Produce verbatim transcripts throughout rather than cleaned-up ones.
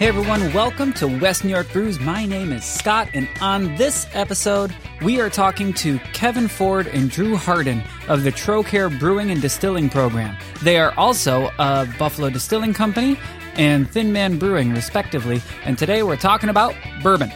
Hey everyone, welcome to West New York Brews. My name is Scott, and on this episode, we are talking to Kevin Ford and Drew Hardin of the Trocaire Brewing and Distilling Program. They are also of Buffalo Distilling Company and Thin Man Brewing, respectively, and today we're talking about bourbon.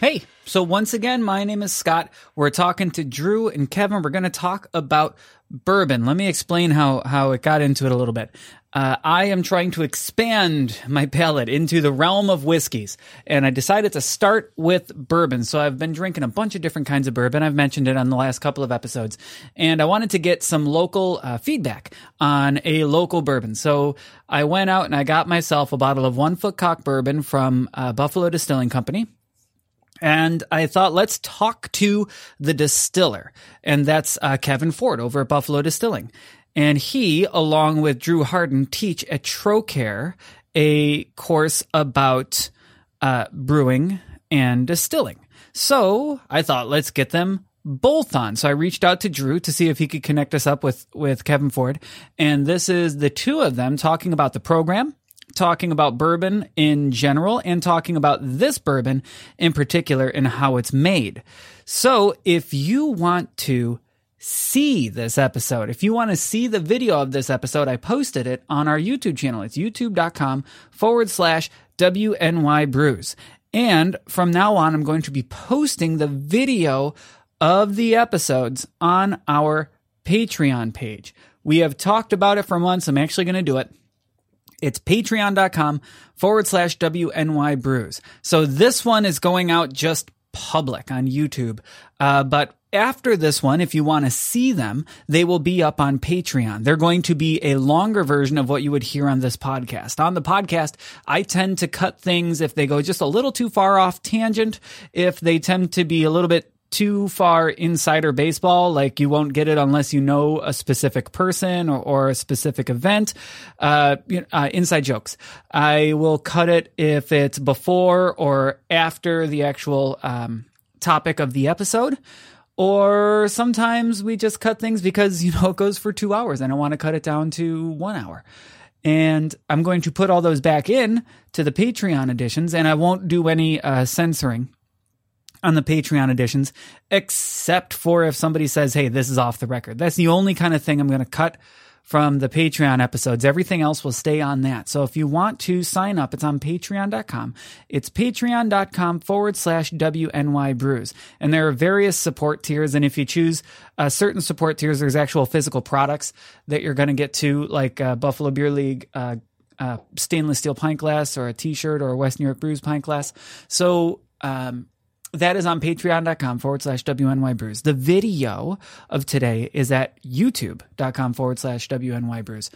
Hey, so once again, my name is Scott. We're talking to Drew and Kevin. We're going to talk about bourbon. Let me explain how, how it got into it a little bit. Uh, I am trying to expand my palate into the realm of whiskeys, and I decided to start with bourbon. So I've been drinking a bunch of different kinds of bourbon. I've mentioned it on the last couple of episodes, and I wanted to get some local uh, feedback on a local bourbon. So I went out and I got myself a bottle of One Foot Cock bourbon from uh, Buffalo Distilling Company. And I thought, let's talk to the distiller, and that's uh, Kevin Ford over at Buffalo Distilling. And he, along with Drew Hardin, teach at Trocaire a course about uh, brewing and distilling. So I thought, let's get them both on. So I reached out to Drew to see if he could connect us up with, with Kevin Ford. And this is the two of them talking about the program, talking about bourbon in general, and talking about this bourbon in particular and how it's made. So if you want to see this episode, if you want to see the video of this episode, I posted it on our YouTube channel. It's youtube.com forward slash WNY Brews. And from now on, I'm going to be posting the video of the episodes on our Patreon page. We have talked about it for months. I'm actually going to do it. It's patreon.com forward slash WNY Brews. So this one is going out just public on YouTube. Uh, but after this one, if you want to see them, they will be up on Patreon. They're going to be a longer version of what you would hear on this podcast. On the podcast, I tend to cut things if they go just a little too far off tangent, if they tend to be a little bit too far insider baseball, like you won't get it unless you know a specific person or, or a specific event, uh, you know, uh, inside jokes. I will cut it if it's before or after the actual um, topic of the episode. Or sometimes we just cut things because, you know, it goes for two hours and I want to cut it down to one hour. And I'm going to put all those back in to the Patreon editions, and I won't do any uh, censoring on the Patreon editions, except for if somebody says, hey, this is off the record. That's the only kind of thing I'm going to cut from the Patreon episodes. Everything else will stay on that. So if you want to sign up, it's on patreon dot com. It's patreon dot com forward slash W N Y Brews. And there are various support tiers. And if you choose uh, certain support tiers, there's actual physical products that you're going to get to, like uh, Buffalo Beer League uh, uh, stainless steel pint glass, or a t-shirt, or a West New York Brews pint glass. So, um, that is on patreon dot com forward slash W N Y Brews. The video of today is at youtube.com forward slash WNY Brews.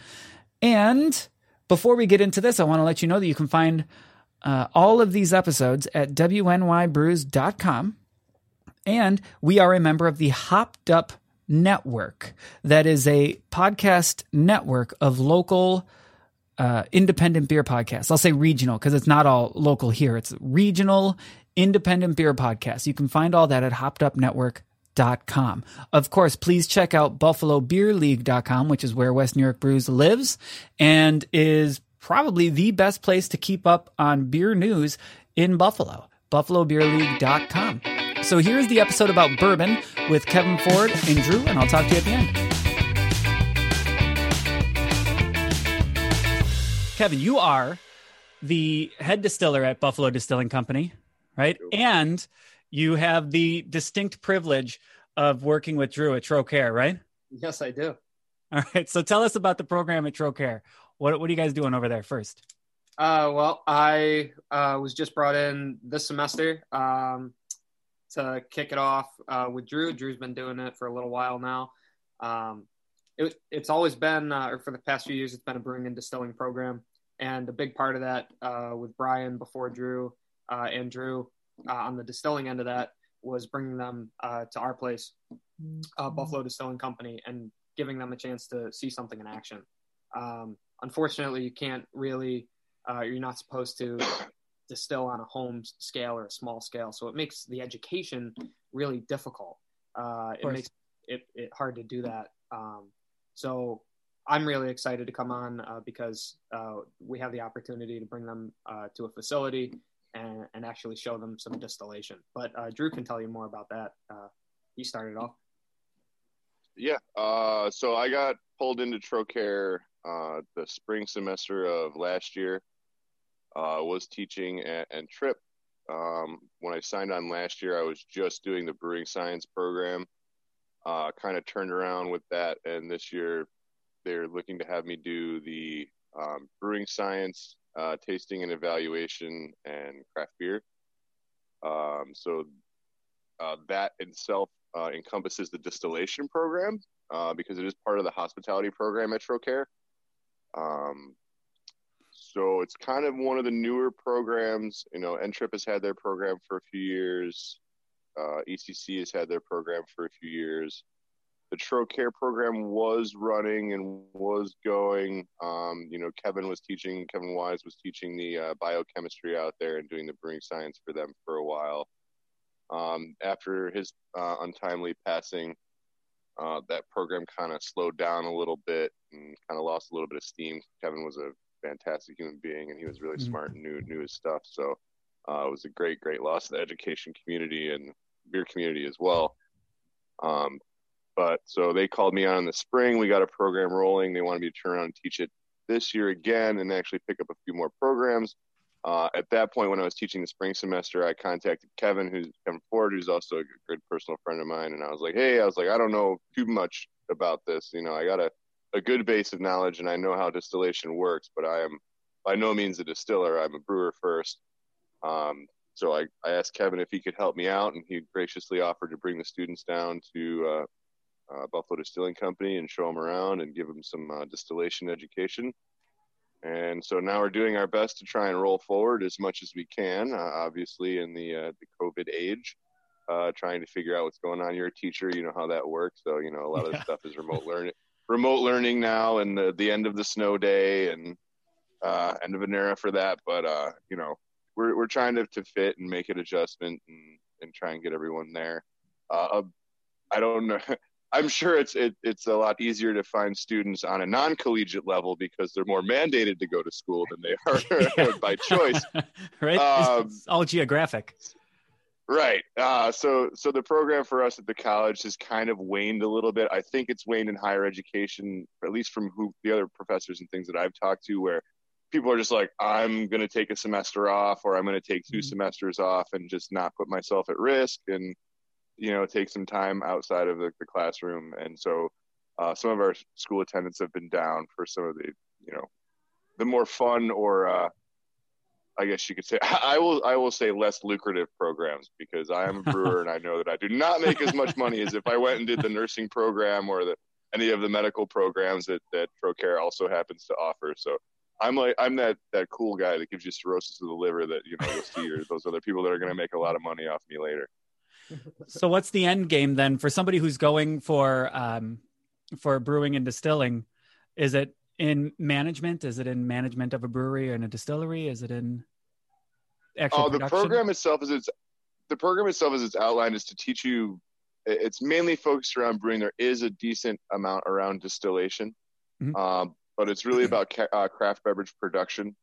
And before we get into this, I want to let you know that you can find uh, all of these episodes at W N Y brews dot com. And we are a member of the Hopped Up Network. That is a podcast network of local uh, independent beer podcasts. I'll say regional because it's not all local here. It's regional independent beer podcast. You can find all that at hopped up network dot com. Of course, please check out buffalo beer league dot com, which is where West New York Brews lives and is probably the best place to keep up on beer news in Buffalo. buffalo beer league dot com. So here's the episode about bourbon with Kevin Ford and Drew, and I'll talk to you at the end. Kevin, you are the head distiller at Buffalo Distilling Company, right? And you have the distinct privilege of working with Drew at Trocaire, right? Yes, I do. All right. So tell us about the program at Trocaire. What what are you guys doing over there first? Uh, well, I uh, was just brought in this semester um, to kick it off uh, with Drew. Drew's been doing it for a little while now. Um, it, it's always been, uh, or for the past few years, it's been a brewing and distilling program. And a big part of that uh, with Brian before Drew, Uh, and Drew uh, on the distilling end of that was bringing them uh, to our place, uh, Buffalo Distilling Company, and giving them a chance to see something in action. Um, unfortunately, you can't really, uh, you're not supposed to distill on a home scale or a small scale. So it makes the education really difficult. Uh, it makes it, it hard to do that. Um, so I'm really excited to come on uh, because uh, we have the opportunity to bring them uh, to a facility and, and actually show them some distillation. But uh, Drew can tell you more about that. Uh, he started off. Yeah. Uh, so I got pulled into Trocaire uh, the spring semester of last year. I uh, was teaching at N T R I P. Um, when I signed on last year, I was just doing the brewing science program. Uh, kind of turned around with that, and this year they're looking to have me do the um, brewing science, uh, tasting and evaluation, and craft beer. Um, so uh, that itself uh, encompasses the distillation program uh, because it is part of the hospitality program at Trocaire. Um, so it's kind of one of the newer programs. You know, N T R I P has had their program for a few years. Uh, E C C has had their program for a few years. The Trocaire program was running and was going. Um, you know, Kevin was teaching, Kevin Wise was teaching the uh, biochemistry out there and doing the brewing science for them for a while. Um, after his uh, untimely passing, uh, that program kind of slowed down a little bit and kind of lost a little bit of steam. Kevin was a fantastic human being, and he was really mm-hmm. smart and knew, knew his stuff. So uh, it was a great, great loss to the education community and beer community as well. Um, but so they called me on in the spring. We got a program rolling. They wanted me to turn around and teach it this year again and actually pick up a few more programs. Uh, at that point, when I was teaching the spring semester, I contacted Kevin, who's Kevin Ford, who's also a good personal friend of mine. And I was like, hey, I was like, I don't know too much about this. You know, I got a, a good base of knowledge and I know how distillation works, but I am by no means a distiller. I'm a brewer first. Um, So I, I asked Kevin if he could help me out, and he graciously offered to bring the students down to uh, uh, Buffalo Distilling Company and show them around and give them some uh, distillation education. And so now we're doing our best to try and roll forward as much as we can, uh, obviously in the uh, the COVID age, uh, trying to figure out what's going on. You're a teacher, you know how that works. So, you know, a lot yeah. of this stuff is remote learning, remote learning now, and the, the end of the snow day and uh, end of an era for that. But, uh, you know, We're we're trying to, to fit and make an adjustment and, and try and get everyone there. Uh, I don't know. I'm sure it's it, it's a lot easier to find students on a non-collegiate level because they're more mandated to go to school than they are by choice. Right? Um, it's, it's all geographic. Right. Uh, so so the program for us at the college has kind of waned a little bit. I think it's waned in higher education, at least from who the other professors and things that I've talked to, where people are just like, I'm going to take a semester off, or I'm going to take two mm-hmm. semesters off and just not put myself at risk and, you know, take some time outside of the, the classroom. And so uh, some of our school attendants have been down for some of the, you know, the more fun or uh, I guess you could say, I will, I will say less lucrative programs, because I am a brewer and I know that I do not make as much money as if I went and did the nursing program or the, any of the medical programs that, that Trocaire also happens to offer. So I'm like I'm that, that cool guy that gives you cirrhosis of the liver that, you know, you'll see or those other people that are going to make a lot of money off me later. So what's the end game then for somebody who's going for um for brewing and distilling? Is it in management? Is it in management of a brewery or in a distillery? Is it in actual? Oh, the production? program itself is it's the program itself as it's outlined is to teach you. It's mainly focused around brewing. There is a decent amount around distillation. Mm-hmm. Um, but it's really about ca- uh, craft beverage production.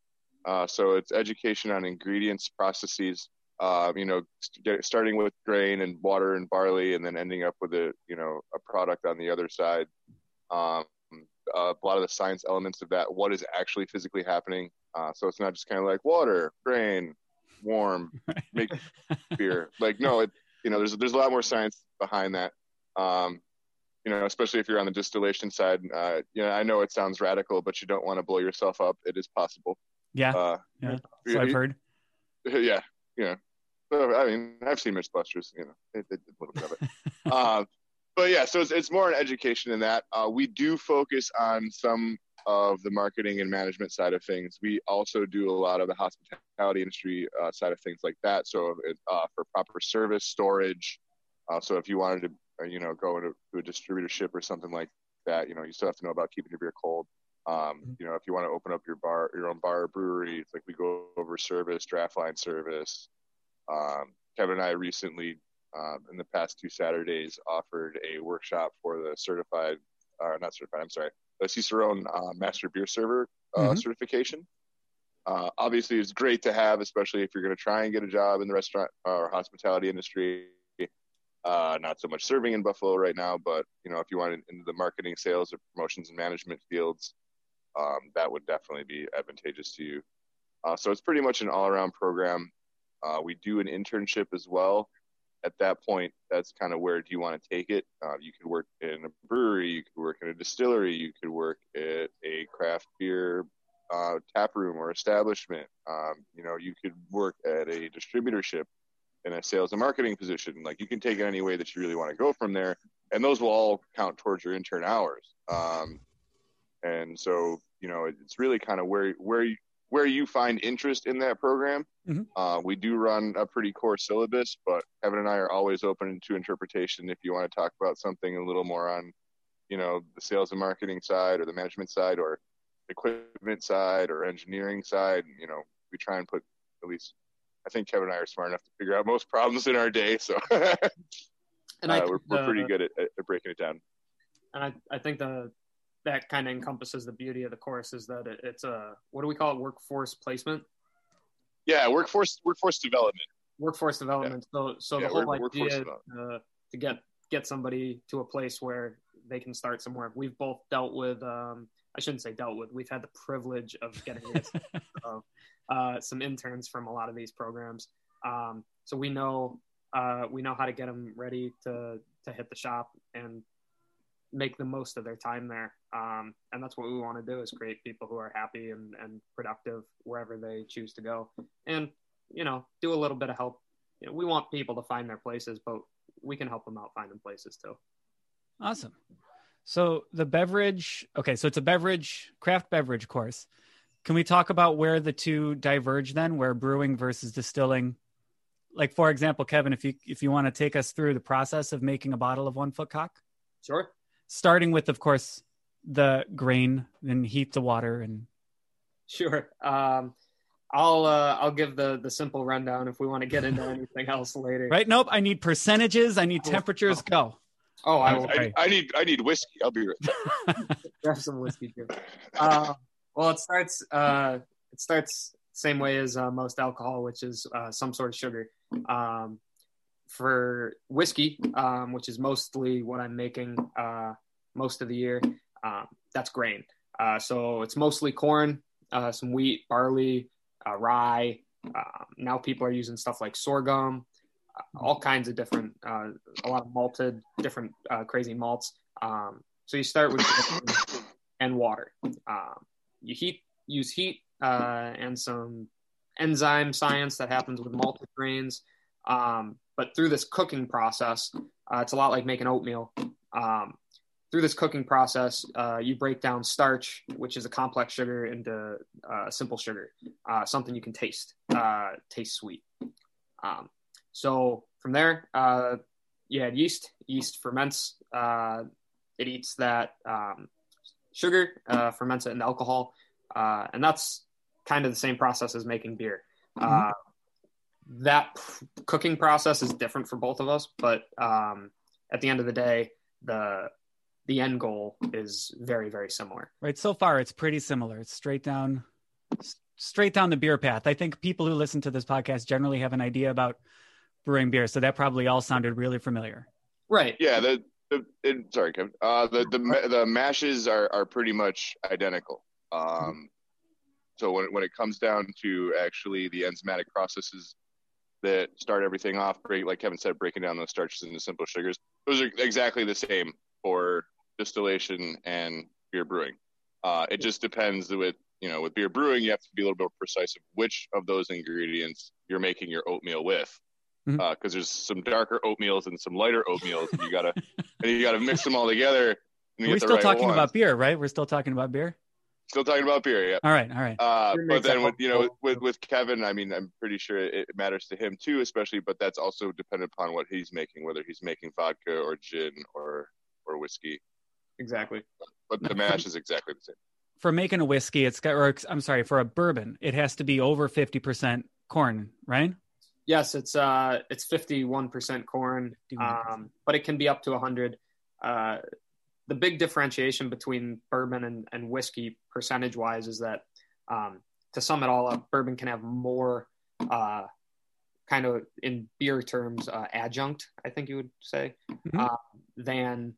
Uh, so it's education on ingredients, processes, uh, you know, st- starting with grain and water and barley, and then ending up with a, you know, a product on the other side. Um, a lot of the science elements of that, what is actually physically happening. Uh, so it's not just kind of like water, grain, warm, make beer. Like, no, it, you know, there's, there's a lot more science behind that. Um, You know, especially if you're on the distillation side, uh, you know, I know it sounds radical, but you don't want to blow yourself up. It is possible. Yeah. Uh, yeah. You, so I've heard. Yeah. Yeah. So, I mean, I've seen MythBusters, you know, it, it, a little bit of it. uh, but yeah, so it's, it's more an education in that. Uh, we do focus on some of the marketing and management side of things. We also do a lot of the hospitality industry uh, side of things like that. So uh, for proper service, storage. Uh, so if you wanted to, you know, go into a distributorship or something like that, you know, you still have to know about keeping your beer cold. Um, mm-hmm. You know, if you want to open up your bar, your own bar or brewery, it's like we go over service, draft line service. Um, Kevin and I recently, um, in the past two Saturdays, offered a workshop for the certified, uh, not certified, I'm sorry, a Cicerone uh, master beer server uh, mm-hmm. certification. Uh, obviously, it's great to have, especially if you're going to try and get a job in the restaurant or hospitality industry. Uh, not so much serving in Buffalo right now, but you know, if you wanted into the marketing, sales, or promotions and management fields, um, that would definitely be advantageous to you. Uh, so it's pretty much an all-around program. Uh, we do an internship as well. At that point, that's kind of where do you want to take it? Uh, you could work in a brewery, you could work in a distillery, you could work at a craft beer uh, tap room or establishment. Um, you know, you could work at a distributorship in a sales and marketing position. Like, you can take it any way that you really want to go from there, and those will all count towards your intern hours. Um, and so, you know, it, it's really kind of where where you, where you find interest in that program. Mm-hmm. Uh, we do run a pretty core syllabus, but Kevin and I are always open to interpretation. If you want to talk about something a little more on, you know, the sales and marketing side or the management side or equipment side or engineering side, you know, we try and put at least, I think Kevin and I are smart enough to figure out most problems in our day. So and I uh, think, we're, we're pretty uh, good at, at breaking it down. And I, I think the, that kind of encompasses the beauty of the course, is that it, it's a, what do we call it? Workforce placement? Yeah. Workforce, workforce development, workforce development. Yeah. So, so yeah, the whole idea uh, to get, get somebody to a place where they can start somewhere. We've both dealt with, um, I shouldn't say dealt with, we've had the privilege of getting of, uh, some interns from a lot of these programs. Um, so we know, uh, we know how to get them ready to, to hit the shop and make the most of their time there. Um, and that's what we want to do, is create people who are happy and, and productive wherever they choose to go. And, you know, do a little bit of help. You know, we want people to find their places, but we can help them out finding places too. Awesome. So the beverage, okay, so it's a beverage, craft beverage course. Can we talk about where the two diverge then, where brewing versus distilling? Like, for example, Kevin, if you if you want to take us through the process of making a bottle of One Foot Cock. Sure. Starting with, of course, the grain, and heat the water, and sure. Um, I'll uh, I'll give the the simple rundown if we want to get into anything else later. Right? Nope. I need percentages. I need temperatures. Go. Oh, I, will I, I need I need whiskey. I'll be right back. Have some whiskey too. Uh, well, it starts uh, it starts same way as uh, most alcohol, which is uh, some sort of sugar. Um, For whiskey, um, which is mostly what I'm making uh, most of the year, uh, that's grain. Uh, so it's mostly corn, uh, some wheat, barley, uh, rye. Uh, now people are using stuff like sorghum, uh, all kinds of different, uh, a lot of malted, different uh, crazy malts. Um, so you start with grain and water. Um, you heat, use heat uh, and some enzyme science that happens with malted grains. Um, but through this cooking process, uh, it's a lot like making oatmeal. Um, through this cooking process, uh, you break down starch, which is a complex sugar, into uh, simple sugar, uh, something you can taste, uh, taste sweet. Um, so from there, uh, you add yeast. Yeast ferments. Uh, it eats that um, sugar, uh, ferments it into alcohol. Uh, and that's kind of the same process as making beer. Uh, mm-hmm. That cooking process is different for both of us, but um, at the end of the day, the the end goal is very, very similar. Right. So far, it's pretty similar. It's straight down, straight down the beer path. I think people who listen to this podcast generally have an idea about brewing beer, so that probably all sounded really familiar. Right. Yeah. The, the it, sorry, Kevin. Uh, the the the mashes are are pretty much identical. Um, so when when it comes down to actually the enzymatic processes that start everything off, break, like Kevin said, breaking down those starches into simple sugars. Those are exactly the same for distillation and beer brewing. Uh, it just depends with, you know, with beer brewing, you have to be a little bit precise of which of those ingredients you're making your oatmeal with. Because mm-hmm. uh, there's some darker oatmeals and some lighter oatmeals. And you gotta and you gotta mix them all together. And We're still right talking ones. about beer, right? We're still talking about beer? Still talking about beer, yeah. All right, all right. Uh, but then, with, you know, with, with Kevin, I mean, I'm pretty sure it matters to him too, especially. But that's also dependent upon what he's making, whether he's making vodka or gin or or whiskey. Exactly. But the mash is exactly the same. For making a whiskey, it's got. Or, I'm sorry, for a bourbon, it has to be over fifty percent corn, right? Yes, it's uh, it's fifty-one percent corn, um, but it can be up to one hundred. Uh, the big differentiation between bourbon and, and whiskey percentage wise is that, um, to sum it all up, bourbon can have more, uh, kind of in beer terms, uh, adjunct, I think you would say, mm-hmm. uh, than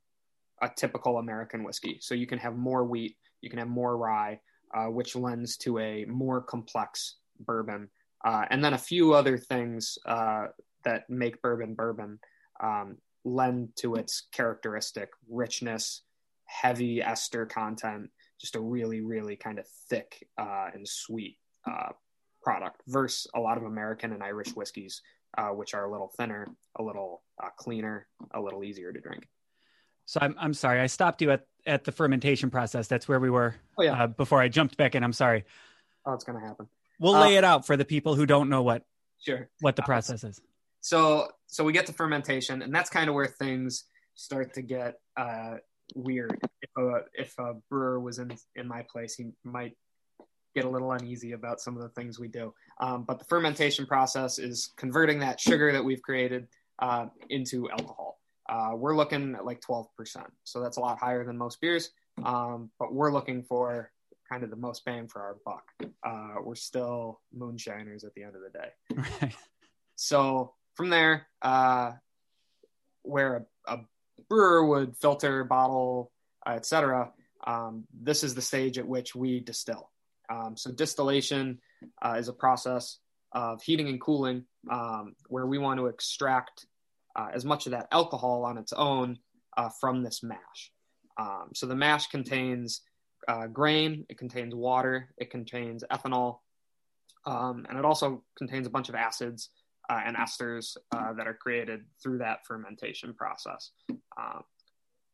a typical American whiskey. So you can have more wheat, you can have more rye, uh, which lends to a more complex bourbon. Uh, and then a few other things uh, that make bourbon bourbon um, lend to its characteristic richness, heavy ester content, just a really, really kind of thick uh, and sweet uh, product versus a lot of American and Irish whiskeys, uh, which are a little thinner, a little uh, cleaner, a little easier to drink. So I'm I'm sorry, I stopped you at, at the fermentation process. That's where we were oh, yeah. uh, before I jumped back in. I'm sorry. Oh, it's going to happen. We'll lay it out for the people who don't know what sure. what the process is. So so we get to fermentation, and that's kind of where things start to get uh, weird. If a, if a brewer was in, in my place, he might get a little uneasy about some of the things we do. Um, but the fermentation process is converting that sugar that we've created uh, into alcohol. Uh, we're looking at like twelve percent. So that's a lot higher than most beers, um, but we're looking for kind of the most bang for our buck. Uh, we're still moonshiners at the end of the day. Right. So from there, uh, where a, a brewer would filter, bottle, uh, et cetera, um, this is the stage at which we distill. Um, so distillation uh, is a process of heating and cooling um, where we want to extract uh, as much of that alcohol on its own uh, from this mash. Um, so the mash contains Uh, grain, it contains water, it contains ethanol, um, and it also contains a bunch of acids uh, and esters uh, that are created through that fermentation process. Uh,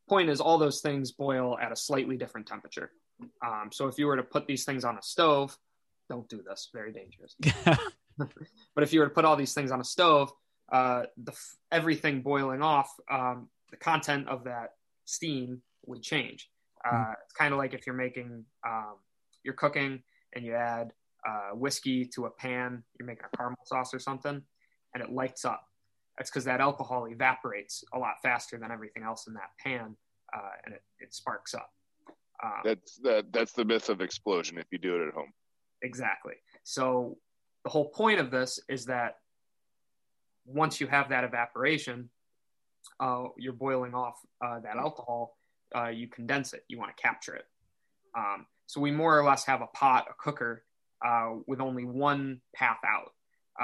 point is, all those things boil at a slightly different temperature. Um, so if you were to put these things on a stove, don't do this, very dangerous. But if you were to put all these things on a stove, uh, the f- everything boiling off, um, the content of that steam would change. Uh, it's kind of like if you're making, um, you're cooking and you add uh, whiskey to a pan, you're making a caramel sauce or something, and it lights up. That's because that alcohol evaporates a lot faster than everything else in that pan, uh, and it, it sparks up. Um, that's that, that's the myth of explosion if you do it at home. Exactly. So the whole point of this is that once you have that evaporation, uh, you're boiling off uh, that alcohol. Uh, you condense it. You want to capture it. Um, so we more or less have a pot, a cooker, uh, with only one path out.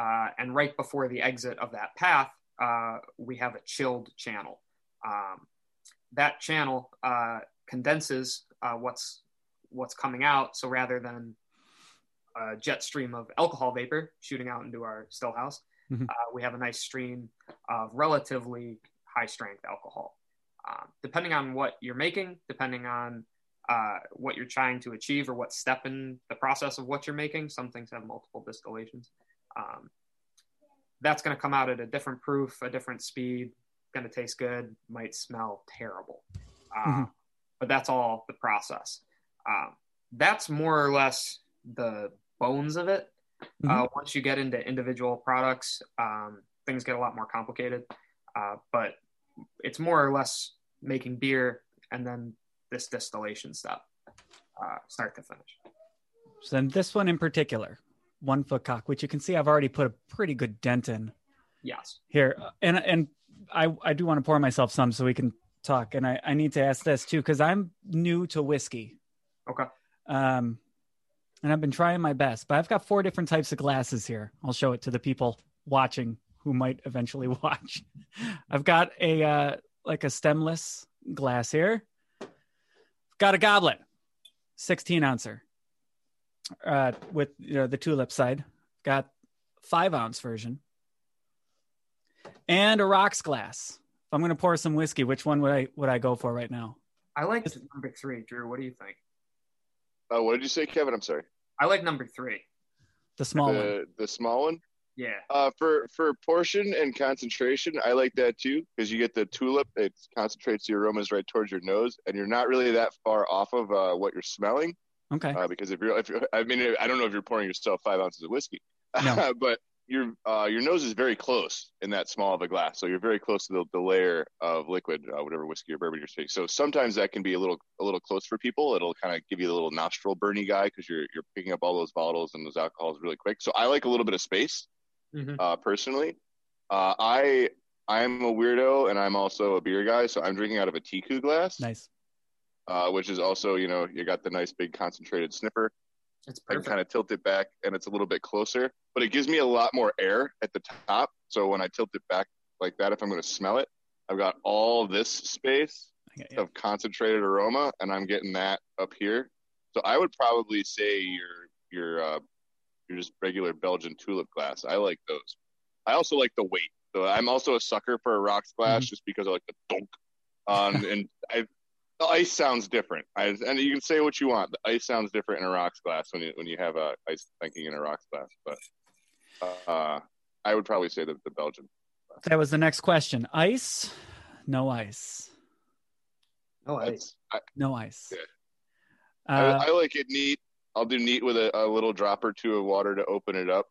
Uh, and right before the exit of that path, uh, we have a chilled channel. Um, that channel uh, condenses uh, what's what's coming out. So rather than a jet stream of alcohol vapor shooting out into our stillhouse, mm-hmm. uh, we have a nice stream of relatively high-strength alcohol. Um, depending on what you're making, depending on uh, what you're trying to achieve or what step in the process of what you're making, some things have multiple distillations. Um, that's going to come out at a different proof, a different speed, going to taste good, might smell terrible. Uh, mm-hmm. But that's all the process. Um, that's more or less the bones of it. Mm-hmm. Uh, once you get into individual products, um, things get a lot more complicated. Uh, but it's more or less making beer and then this distillation stuff, uh, start to finish. So then this one in particular, One Foot Cock, which you can see I've already put a pretty good dent in. Yes. Here. And and I, I do want to pour myself some so we can talk. And I, I need to ask this too, because I'm new to whiskey. Okay. Um, and I've been trying my best, but I've got four different types of glasses here. I'll show it to the people watching who might eventually watch. I've got a uh, like a stemless glass here. Got a goblet, sixteen ouncer uh, with you know, the tulip side. Got five ounce version and a rocks glass. If I'm going to pour some whiskey, which one would I would I go for right now? I like number three, Drew. What do you think? Uh, what did you say, Kevin? I'm sorry. I like number three. The small the, one. The small one. Yeah. Uh, for, for portion and concentration, I like that too, because you get the tulip, it concentrates the aromas right towards your nose, and you're not really that far off of uh, what you're smelling. Okay. Uh, because if you're, if you're, I mean, I don't know if you're pouring yourself five ounces of whiskey, no. but your uh, your nose is very close in that small of a glass, so you're very close to the, the layer of liquid, uh, whatever whiskey or bourbon you're tasting. So sometimes that can be a little a little close for people. It'll kind of give you the little nostril burny guy because you're you're picking up all those bottles and those alcohols really quick. So I like a little bit of space, mm-hmm. uh, personally. Uh, I I'm a weirdo and I'm also a beer guy, so I'm drinking out of a Tiku glass. Nice. Uh, which is also, you know, you got the nice big concentrated sniffer. It's perfect. I kind of tilt it back and it's a little bit closer, but it gives me a lot more air at the top. So when I tilt it back like that, if I'm going to smell it, I've got all this space okay, yeah. of concentrated aroma and I'm getting that up here. So I would probably say your, your, uh, your just regular Belgian tulip glass. I like those. I also like the weight. So I'm also a sucker for a rocks glass, mm-hmm. just because I like the dunk. Um, and I, the ice sounds different. I, and you can say what you want. The ice sounds different in a rocks glass when you when you have a ice thinking in a rocks glass. But uh, I would probably say the, the Belgian. That was the next question. Ice, no ice. No ice. I, no ice. Yeah. Uh, I, I like it neat. I'll do neat with a, a little drop or two of water to open it up.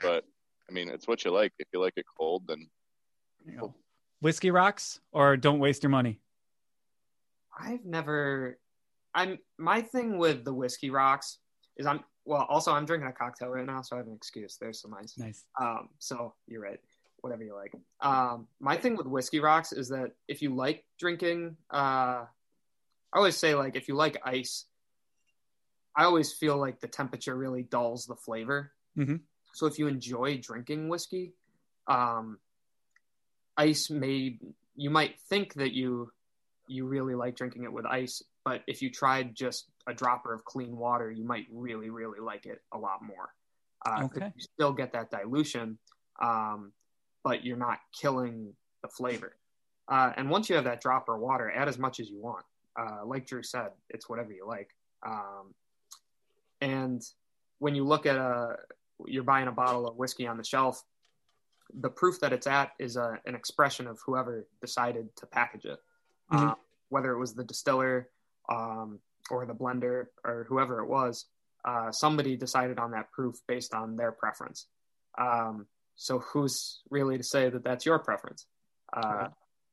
But I mean, it's what you like. If you like it cold, then you know. Whiskey rocks or don't waste your money. I've never, I'm, my thing with the whiskey rocks is I'm, well, also I'm drinking a cocktail right now, so I have an excuse. There's some ice. Nice. Um, so you're right. Whatever you like. Um, my thing with whiskey rocks is that if you like drinking, uh, I always say like, if you like ice, I always feel like the temperature really dulls the flavor. Mm-hmm. So if you enjoy drinking whiskey, um, ice may, you might think that you, you really like drinking it with ice, but if you tried just a dropper of clean water, you might really, really like it a lot more. Uh, okay. You still get that dilution, um, but you're not killing the flavor. Uh, and once you have that dropper of water, add as much as you want. Uh, like Drew said, it's whatever you like. Um, and when you look at a, you're buying a bottle of whiskey on the shelf, the proof that it's at is a, an expression of whoever decided to package it. Mm-hmm. Uh, whether it was the distiller um, or the blender or whoever it was, uh, somebody decided on that proof based on their preference. Um, so who's really to say that that's your preference? Uh, right.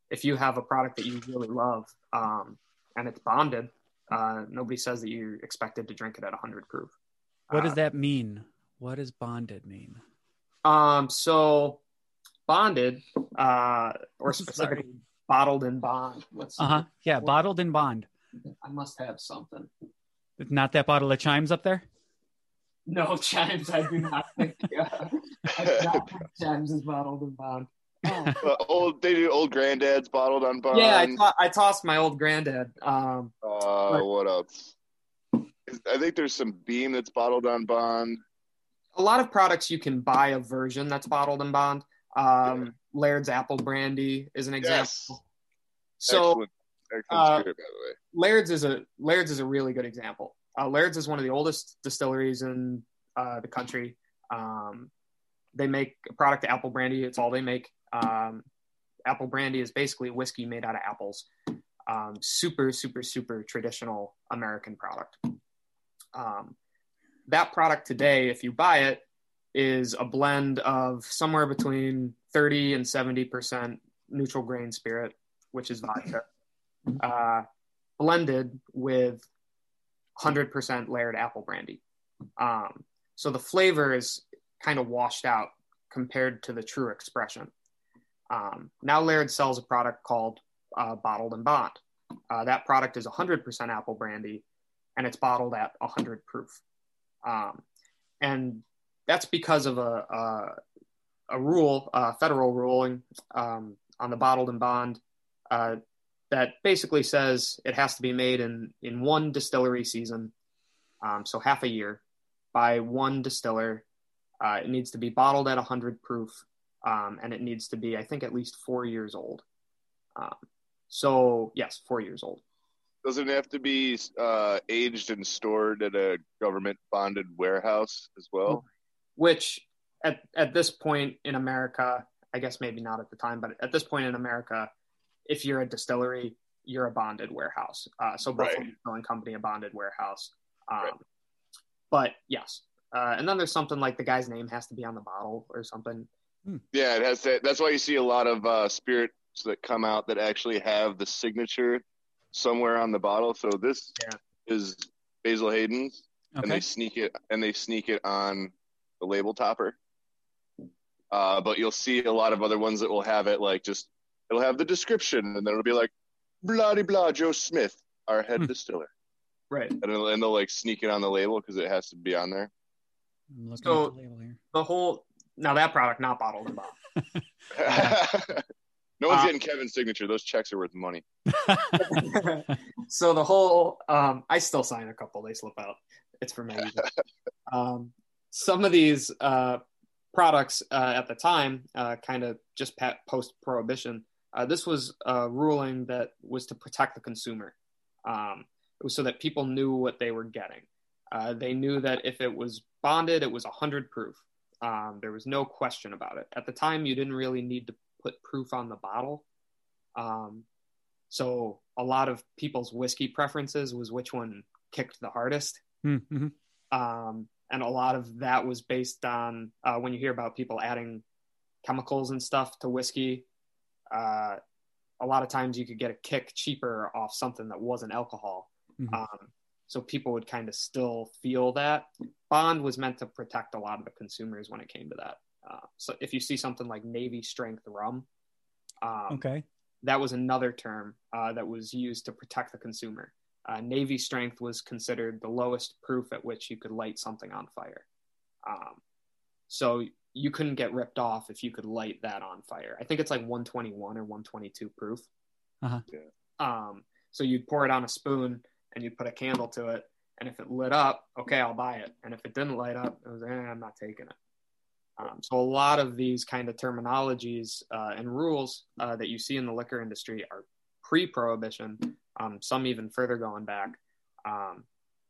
If you have a product that you really love um, and it's bonded, uh, nobody says that you're expected to drink it at one hundred proof. What uh, does that mean? What does bonded mean? Um, so bonded uh, or specifically... Sorry. Bottled in bond. Let's see. Uh-huh. Yeah, what? Bottled in bond. I must have something. Not that bottle of Chimes up there? No, Chimes. I do not think. Uh, I do not think Chimes is bottled in bond. Oh. Uh, old, they do old granddad's bottled on bond. Yeah, I, to- I tossed my old granddad. Um, uh, but- what else? I think there's some Beam that's bottled on bond. A lot of products you can buy a version that's bottled in bond. Um, yeah. Laird's apple brandy is an example. Yes. So, Excellent. Excellent uh, spirit, by the way. Laird's is a Laird's is a really good example. Uh, Laird's is one of the oldest distilleries in uh, the country. Um, they make a product, apple brandy. It's all they make. Um, apple brandy is basically whiskey made out of apples. Um, super, super, super traditional American product. Um, that product today, if you buy it, is a blend of somewhere between thirty and seventy percent neutral grain spirit, which is vodka, uh, blended with one hundred percent Laird apple brandy. Um, so the flavor is kind of washed out compared to the true expression. Um, now Laird sells a product called uh, Bottled and Bond. Uh, that product is one hundred percent apple brandy, and it's bottled at one hundred proof. Um, and that's because of a a, a rule, a federal ruling um, on the bottled and bond uh, that basically says it has to be made in, in one distillery season, um, so half a year, by one distiller. Uh, it needs to be bottled at one hundred proof, um, and it needs to be, I think, at least four years old. Um, so, yes, four years old. Does it have to be uh, aged and stored at a government-bonded warehouse as well? Mm-hmm. Which at at this point in America, I guess maybe not at the time, but at this point in America, if you're a distillery, you're a bonded warehouse. Uh, so Buffalo Distilling Company, a bonded warehouse. Um, right. But yes, Uh, and then there's something like the guy's name has to be on the bottle or something. Yeah, it has to, that's why you see a lot of uh, spirits that come out that actually have the signature somewhere on the bottle. So this yeah. is Basil Hayden's, okay. and they sneak it and they sneak it on the label topper. Uh, but you'll see a lot of other ones that will have it like just it'll have the description, and then it'll be like blah de blah Joe Smith, our head hmm. distiller, right? And, it'll, and they'll like sneak it on the label because it has to be on there. I'm looking so at the label here. The whole. Now that product, not bottled in bottle. uh, no one's uh, getting Kevin's signature. Those checks are worth money. So the whole, um, I still sign a couple. They slip out. It's for me. um, some of these uh, products uh, at the time, uh, kind of just post-prohibition, uh, this was a ruling that was to protect the consumer. Um, it was so that people knew what they were getting. Uh, they knew that if it was bonded, it was one hundred proof. Um, there was no question about it. At the time, you didn't really need to put proof on the bottle. Um, so a lot of people's whiskey preferences was which one kicked the hardest. Mm-hmm. Um, and a lot of that was based on uh, when you hear about people adding chemicals and stuff to whiskey. Uh, a lot of times you could get a kick cheaper off something that wasn't alcohol. Mm-hmm. Um, So people would kind of still feel that. Bond was meant to protect a lot of the consumers when it came to that. Uh, so if you see something like Navy strength rum, um, okay, that was another term uh, that was used to protect the consumer. Uh, Navy strength was considered the lowest proof at which you could light something on fire. Um, so you couldn't get ripped off if you could light that on fire. I think it's like one twenty-one or one twenty-two proof. Uh-huh. Yeah. Um, so you'd pour it on a spoon, and you'd put a candle to it, and if it lit up, okay, I'll buy it. And if it didn't light up, it was, eh, I'm not taking it. Um, so a lot of these kind of terminologies uh, and rules uh, that you see in the liquor industry are pre-prohibition, um, some even further going back, um,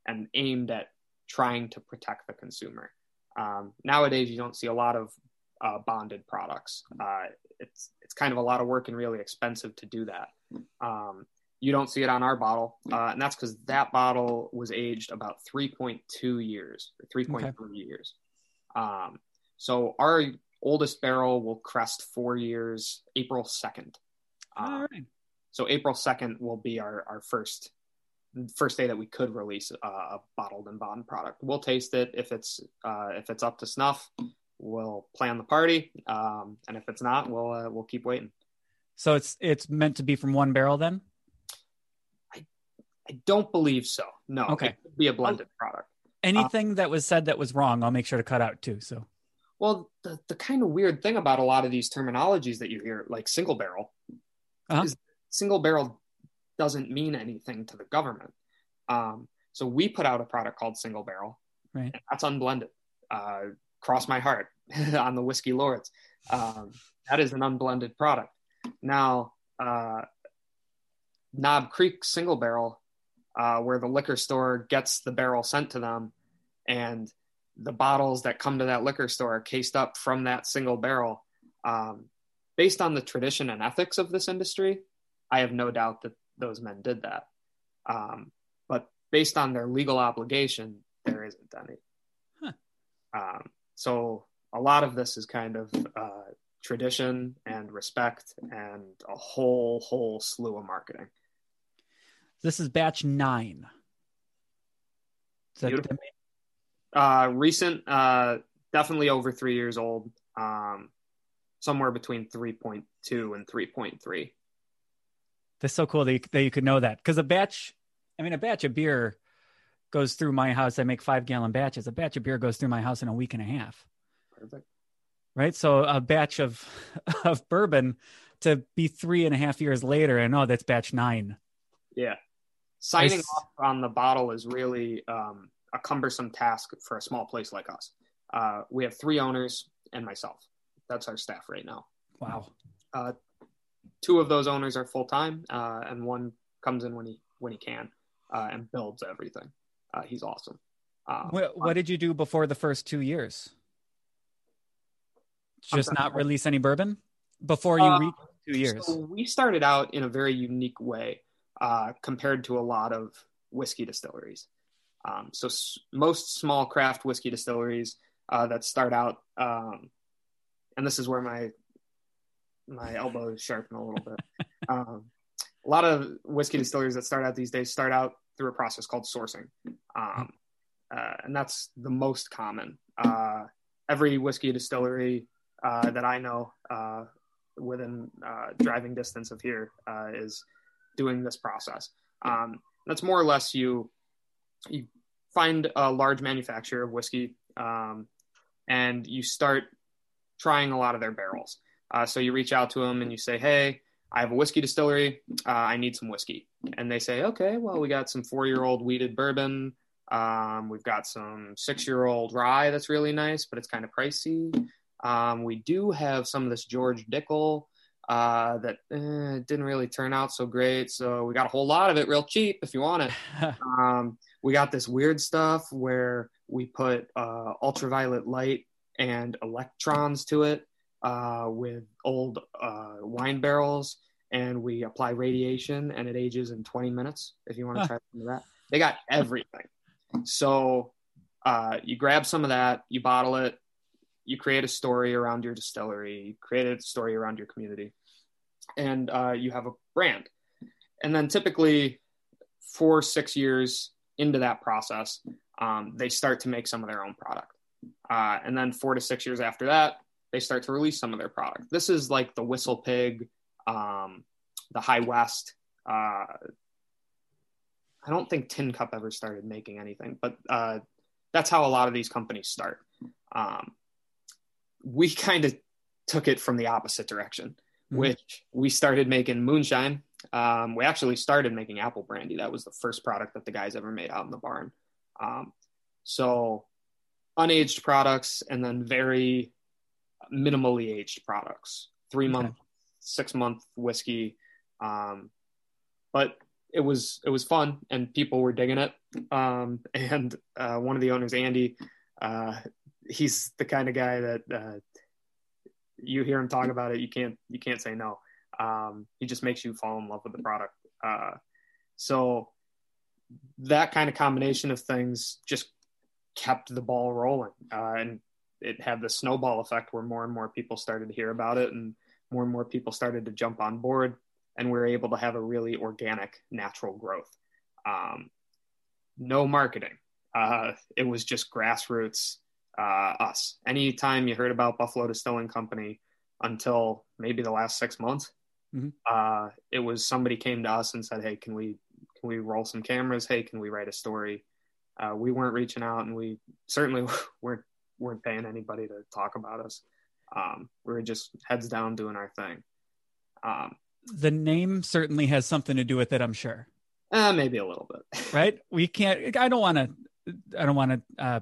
and aimed at trying to protect the consumer. Um, nowadays, you don't see a lot of uh, bonded products. Uh, it's it's kind of a lot of work and really expensive to do that. Um, You don't see it on our bottle, uh, and that's because that bottle was aged about three point two years, or three point three okay. years. Um, so our oldest barrel will crest four years April second. Um, All right. So April second will be our, our first first day that we could release a, a bottled and bond product. We'll taste it. If it's uh, if it's up to snuff, we'll plan the party, um, and if it's not, we'll uh, we'll keep waiting. So it's it's meant to be from one barrel then? I don't believe so. No, okay. It could be a blended product. Anything uh, that was said that was wrong, I'll make sure to cut out too. So, well, the, the kind of weird thing about a lot of these terminologies that you hear, like single barrel, uh-huh. is single barrel doesn't mean anything to the government. Um, so we put out a product called Single Barrel. Right. And that's unblended. Uh, cross my heart on the Whiskey Lords. Um, that is an unblended product. Now, uh, Knob Creek Single Barrel, Uh, where the liquor store gets the barrel sent to them, and the bottles that come to that liquor store are cased up from that single barrel. Um, based on the tradition and ethics of this industry, I have no doubt that those men did that. Um, but based on their legal obligation, there isn't any. Huh. Um, so a lot of this is kind of uh, tradition and respect and a whole, whole slew of marketing. This is batch nine. Is that uh, recent, uh, definitely over three years old. Um, somewhere between three point two and three point three. That's so cool that you, that you could know that. Because a batch, I mean, a batch of beer goes through my house. I make five gallon batches. A batch of beer goes through my house in a week and a half. Perfect. Right? So a batch of, of bourbon to be three and a half years later. And oh, that's batch nine. Yeah. Signing nice. Off on the bottle is really um, a cumbersome task for a small place like us. Uh, we have three owners and myself. That's our staff right now. Wow. Uh, two of those owners are full-time, uh, and one comes in when he when he can uh, and builds everything. Uh, he's awesome. Uh, what, what did you do before the first two years? Just not release any bourbon before you uh, reach two years? So we started out in a very unique way. Uh, compared to a lot of whiskey distilleries. Um, so s- most small craft whiskey distilleries uh, that start out, um, and this is where my my elbows sharpen a little bit. Um, a lot of whiskey distilleries that start out these days start out through a process called sourcing, um, uh, and that's the most common. Uh, every whiskey distillery uh, that I know uh, within uh, driving distance of here uh, is doing this process. Um, that's more or less you. You find a large manufacturer of whiskey, um, and you start trying a lot of their barrels. Uh, so you reach out to them and you say, hey, I have a whiskey distillery. Uh, I need some whiskey. And they say, okay, well, we got some four-year-old wheated bourbon. Um, we've got some six-year-old rye that's really nice, but it's kind of pricey. Um, we do have some of this George Dickel uh, that eh, didn't really turn out so great. So we got a whole lot of it real cheap if you want it. Um, We got this weird stuff where we put uh, ultraviolet light and electrons to it uh, with old uh, wine barrels, and we apply radiation, and it ages in twenty minutes, if you want to try some of that. They got everything. So uh, you grab some of that, you bottle it, you create a story around your distillery, you create a story around your community, and uh, you have a brand. And then typically four, six years into that process, um, they start to make some of their own product. Uh, and then four to six years after that, they start to release some of their product. This is like the Whistle Pig, um, the High West. Uh, I don't think Tin Cup ever started making anything, but uh, that's how a lot of these companies start. Um, we kind of took it from the opposite direction, mm-hmm. which we started making moonshine. Um, we actually started making apple brandy. That was the first product that the guys ever made out in the barn. Um, so unaged products and then very minimally aged products, three month, okay. six month whiskey. Um, but it was, it was fun and people were digging it. Um, and, uh, one of the owners, Andy, uh, he's the kind of guy that, uh, you hear him talk about it. You can't, you can't say no. Um, he just makes you fall in love with the product. Uh, so that kind of combination of things just kept the ball rolling. Uh, and it had the snowball effect where more and more people started to hear about it and more and more people started to jump on board, and we were able to have a really organic, natural growth. Um, no marketing. Uh, it was just grassroots, uh, us. Anytime you heard about Buffalo Distilling Company until maybe the last six months, Mm-hmm. Uh, it was somebody came to us and said, "Hey, can we can we roll some cameras? Hey, can we write a story?" Uh, we weren't reaching out, and we certainly weren't weren't paying anybody to talk about us. Um, we were just heads down doing our thing. Um, the name certainly has something to do with it, I'm sure. Uh, maybe a little bit, right? We can't. I don't want to. I don't want to uh,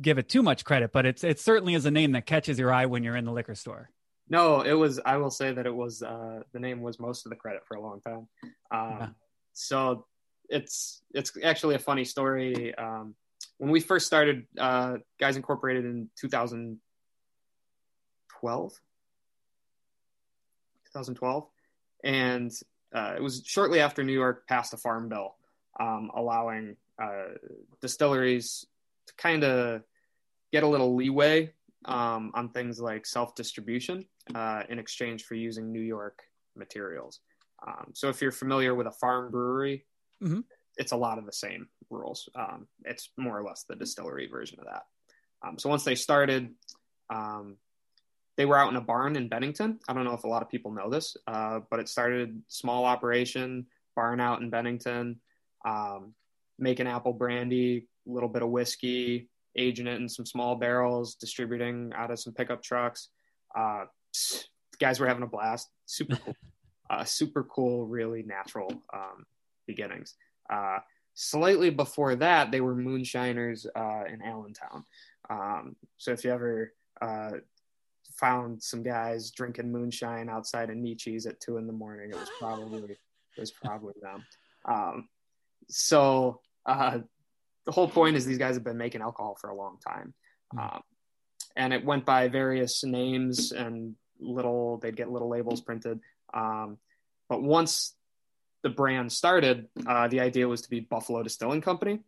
give it too much credit, but it's it certainly is a name that catches your eye when you're in the liquor store. No, it was, I will say that it was, uh, the name was most of the credit for a long time. Um, yeah. So it's, it's actually a funny story. Um, when we first started, uh, Guys Incorporated in twenty twelve And, uh, it was shortly after New York passed a farm bill, um, allowing, uh, distilleries to kind of get a little leeway, um, on things like self-distribution. Uh, in exchange for using New York materials. Um, so if you're familiar with a farm brewery, Mm-hmm. it's a lot of the same rules. Um, it's more or less the distillery version of that. Um, so once they started, um, they were out in a barn in Bennington. I don't know if a lot of people know this, uh, but it started small operation, barn out in Bennington, um, making apple brandy, a little bit of whiskey, aging it in some small barrels, distributing out of some pickup trucks. Uh, guys were having a blast. Super cool. Uh, super cool, really natural um, beginnings. Uh, slightly before that, they were moonshiners uh, in Allentown. Um, so if you ever uh, found some guys drinking moonshine outside of Nietzsche's at two in the morning, it was probably it was probably them. Um, so uh, the whole point is these guys have been making alcohol for a long time. Um, And it went by various names and little, they'd get little labels printed. Um, but once the brand started, uh, the idea was to be Buffalo Distilling Company.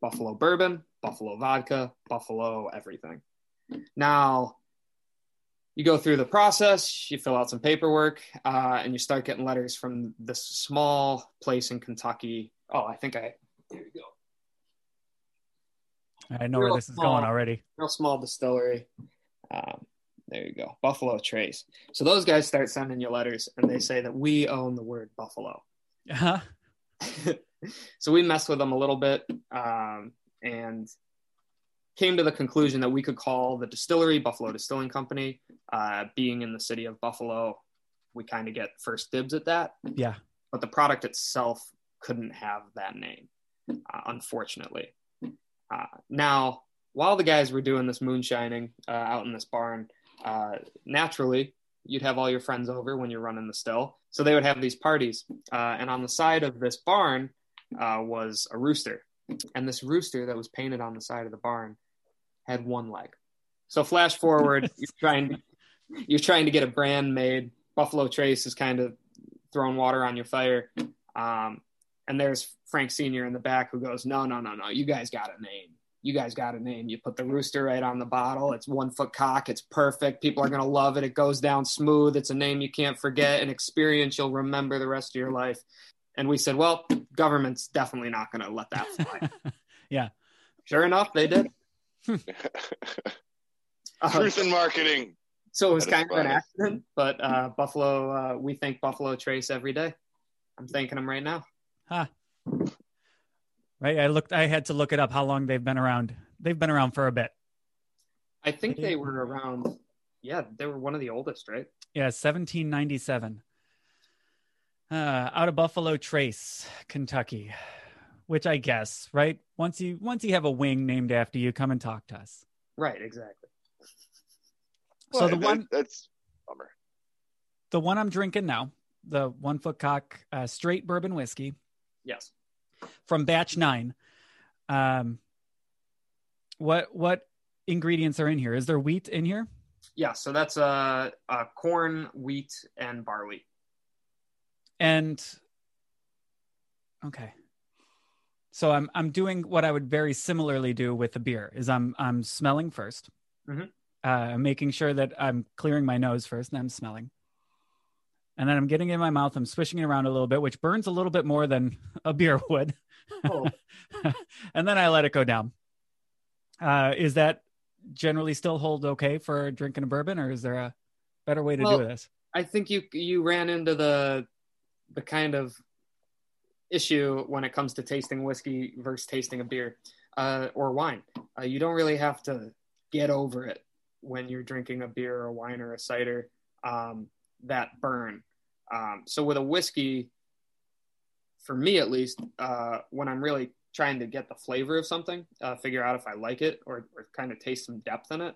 Buffalo bourbon, Buffalo vodka, Buffalo everything. Now, you go through the process, you fill out some paperwork, uh, and you start getting letters from this small place in Kentucky. Oh, I think I, there you go. I know real where this small, is going already. Real small distillery. Um, there you go. Buffalo Trace. So those guys start sending you letters, and they say that we own the word Buffalo. Uh-huh. So we messed with them a little bit um, and came to the conclusion that we could call the distillery Buffalo Distilling Company. Uh, being in the city of Buffalo, we kind of get first dibs at that. Yeah. But the product itself couldn't have that name, uh, unfortunately. Uh, now, while the guys were doing this moonshining uh, out in this barn, uh, naturally, you'd have all your friends over when you're running the still. So they would have these parties. Uh, and on the side of this barn uh, was a rooster. And this rooster that was painted on the side of the barn had one leg. So flash forward, you're trying to, you're trying to get a brand made. Buffalo Trace is kind of throwing water on your fire. Um, and there's Frank Senior in the back who goes, no, no, no, no. You guys got a name. You guys got a name. You put the rooster right on the bottle. It's One Foot Cock. It's perfect. People are going to love it. It goes down smooth. It's a name you can't forget, an experience you'll remember the rest of your life. And we said, well, government's definitely not going to let that fly. Yeah. Sure enough, they did. Uh, Truth in marketing. So it was that kind of an accident, but uh, Buffalo, uh, we think Buffalo Trace every day. I'm thanking them right now. Huh. Right. I looked, I had to look it up how long they've been around. They've been around for a bit. I think they were around. Yeah. They were one of the oldest, right? Yeah. seventeen ninety-seven. Uh, out of Buffalo Trace, Kentucky, which I guess, right. Once you, once you have a wing named after you, come and talk to us. Right. Exactly. Well, so the that, one that's bummer. The one I'm drinking now, the One Foot Cock, uh, straight bourbon whiskey. Yes. From batch nine. Um, what, what ingredients are in here? Is there wheat in here? Yeah. So that's uh, uh corn, wheat, and barley. And okay. So I'm, I'm doing what I would very similarly do with the beer is I'm, I'm smelling first. Mm-hmm. Uh, making sure that I'm clearing my nose first and I'm smelling. And then I'm getting it in my mouth. I'm swishing it around a little bit, which burns a little bit more than a beer would. Oh. And then I let it go down. Uh, is that generally still hold okay for drinking a bourbon, or is there a better way to well, do this? I think you you ran into the the kind of issue when it comes to tasting whiskey versus tasting a beer uh, or wine. Uh, you don't really have to get over it when you're drinking a beer or a wine or a cider. Um, that burn. Um, so with a whiskey, for me at least, uh, when I'm really trying to get the flavor of something, uh, figure out if I like it or, or kind of taste some depth in it,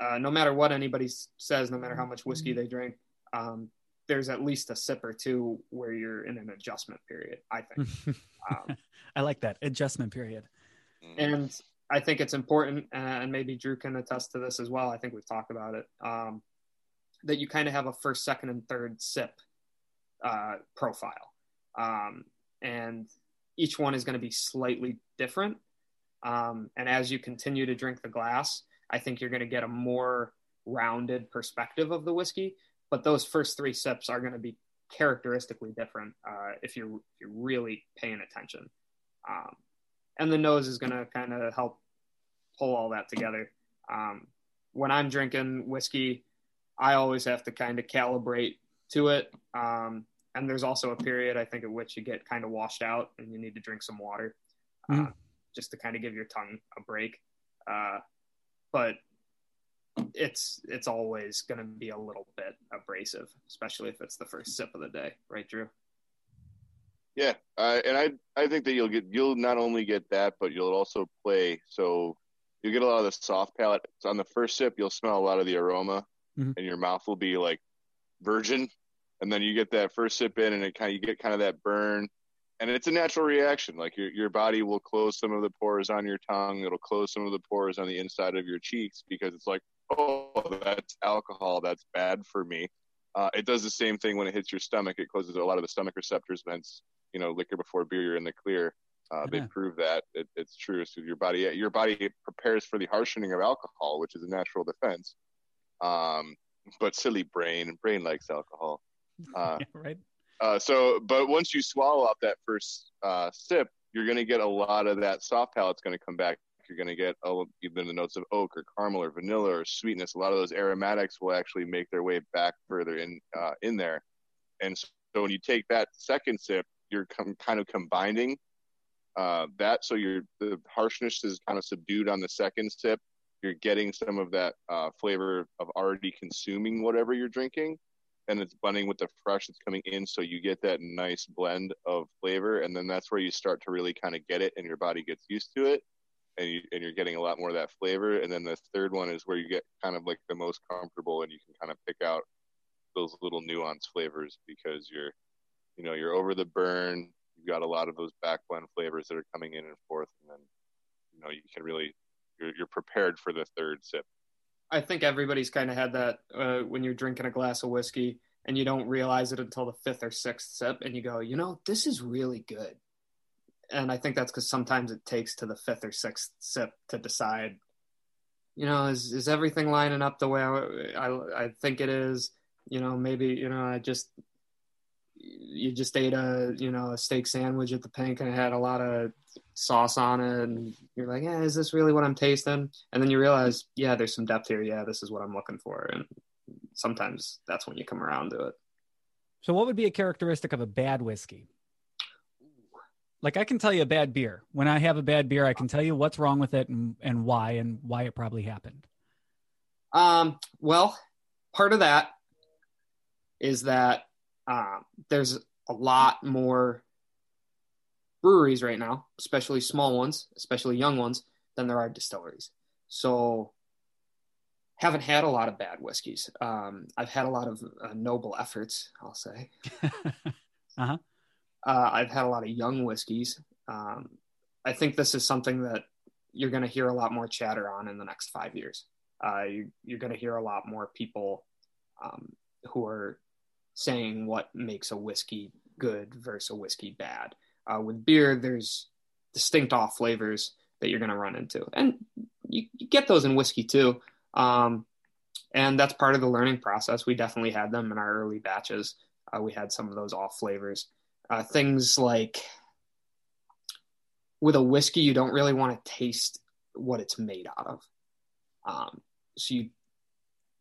uh, no matter what anybody says, no matter how much whiskey they drink, um, there's at least a sip or two where you're in an adjustment period, I think. Um, I like that, adjustment period. And I think it's important, and maybe Drew can attest to this as well. I think we've talked about it. Um, that you kind of have a first, second, and third sip uh, profile. Um, and each one is going to be slightly different. Um, and as you continue to drink the glass, I think you're going to get a more rounded perspective of the whiskey. But those first three sips are going to be characteristically different uh, if, you're, if you're really paying attention. Um, and the nose is going to kind of help pull all that together. Um, when I'm drinking whiskey, I always have to kind of calibrate to it. Um, and there's also a period, I think, at which you get kind of washed out and you need to drink some water uh, mm. just to kind of give your tongue a break. Uh, but it's it's always going to be a little bit abrasive, especially if it's the first sip of the day. Right, Drew? Yeah. Uh, and I I think that you'll get you'll not only get that, but you'll also play. So you'll get a lot of the soft palate. So on the first sip, you'll smell a lot of the aroma. Mm-hmm. And your mouth will be like virgin, and then you get that first sip in, and it kind of you get kind of that burn, and it's a natural reaction. Like your your body will close some of the pores on your tongue, it'll close some of the pores on the inside of your cheeks because it's like, oh, that's alcohol, that's bad for me. Uh, it does the same thing when it hits your stomach; it closes a lot of the stomach receptors. Hence, you know, liquor before beer, you're in the clear. Uh, yeah. They prove that it, it's true. So your body, your body prepares for the harshening of alcohol, which is a natural defense. Um, but silly brain, and brain likes alcohol. Uh, yeah, right. Uh, so, but once you swallow up that first uh, sip, you're going to get a lot of that soft palate's going to come back. You're going to get oh, even the notes of oak or caramel or vanilla or sweetness. A lot of those aromatics will actually make their way back further in uh, in there. And so when you take that second sip, you're com- kind of combining uh, that. So you're, the harshness is kind of subdued on the second sip. You're getting some of that uh, flavor of already consuming whatever you're drinking. And it's blending with the fresh that's coming in, so you get that nice blend of flavor, and then that's where you start to really kind of get it, and your body gets used to it, and, you, and you're getting a lot more of that flavor. And then the third one is where you get kind of like the most comfortable, and you can kind of pick out those little nuanced flavors because you're, you know, you're over the burn. You've got a lot of those back blend flavors that are coming in and forth, and then, you know, you can really, you're, you're prepared for the third sip. I think everybody's kind of had that uh, when you're drinking a glass of whiskey and you don't realize it until the fifth or sixth sip and you go, you know, this is really good. And I think that's because sometimes it takes to the fifth or sixth sip to decide, you know, is is everything lining up the way I, I, I think it is? You know, maybe, you know, I just, you just ate a, you know, a steak sandwich at the Pink and it had a lot of sauce on it, and you're like, yeah, is this really what I'm tasting? And then you realize, yeah, there's some depth here. Yeah, this is what I'm looking for. And sometimes that's when you come around to it. So what would be a characteristic of a bad whiskey? Like, I can tell you a bad beer. When I have a bad beer, I can tell you what's wrong with it and, and why, and why it probably happened. Um, well, part of that is that um, there's a lot more breweries right now, especially small ones, especially young ones, than there are distilleries. So haven't had a lot of bad whiskeys. Um, I've had a lot of uh, noble efforts, I'll say. uh-huh. Uh, I've had a lot of young whiskeys. Um, I think this is something that you're going to hear a lot more chatter on in the next five years. Uh, you, you're going to hear a lot more people um, who are saying what makes a whiskey good versus a whiskey bad. Uh, with beer, there's distinct off flavors that you're going to run into. And you, you get those in whiskey too. Um, and that's part of the learning process. We definitely had them in our early batches. Uh, we had some of those off flavors. Uh, things like with a whiskey, you don't really want to taste what it's made out of. Um, so you,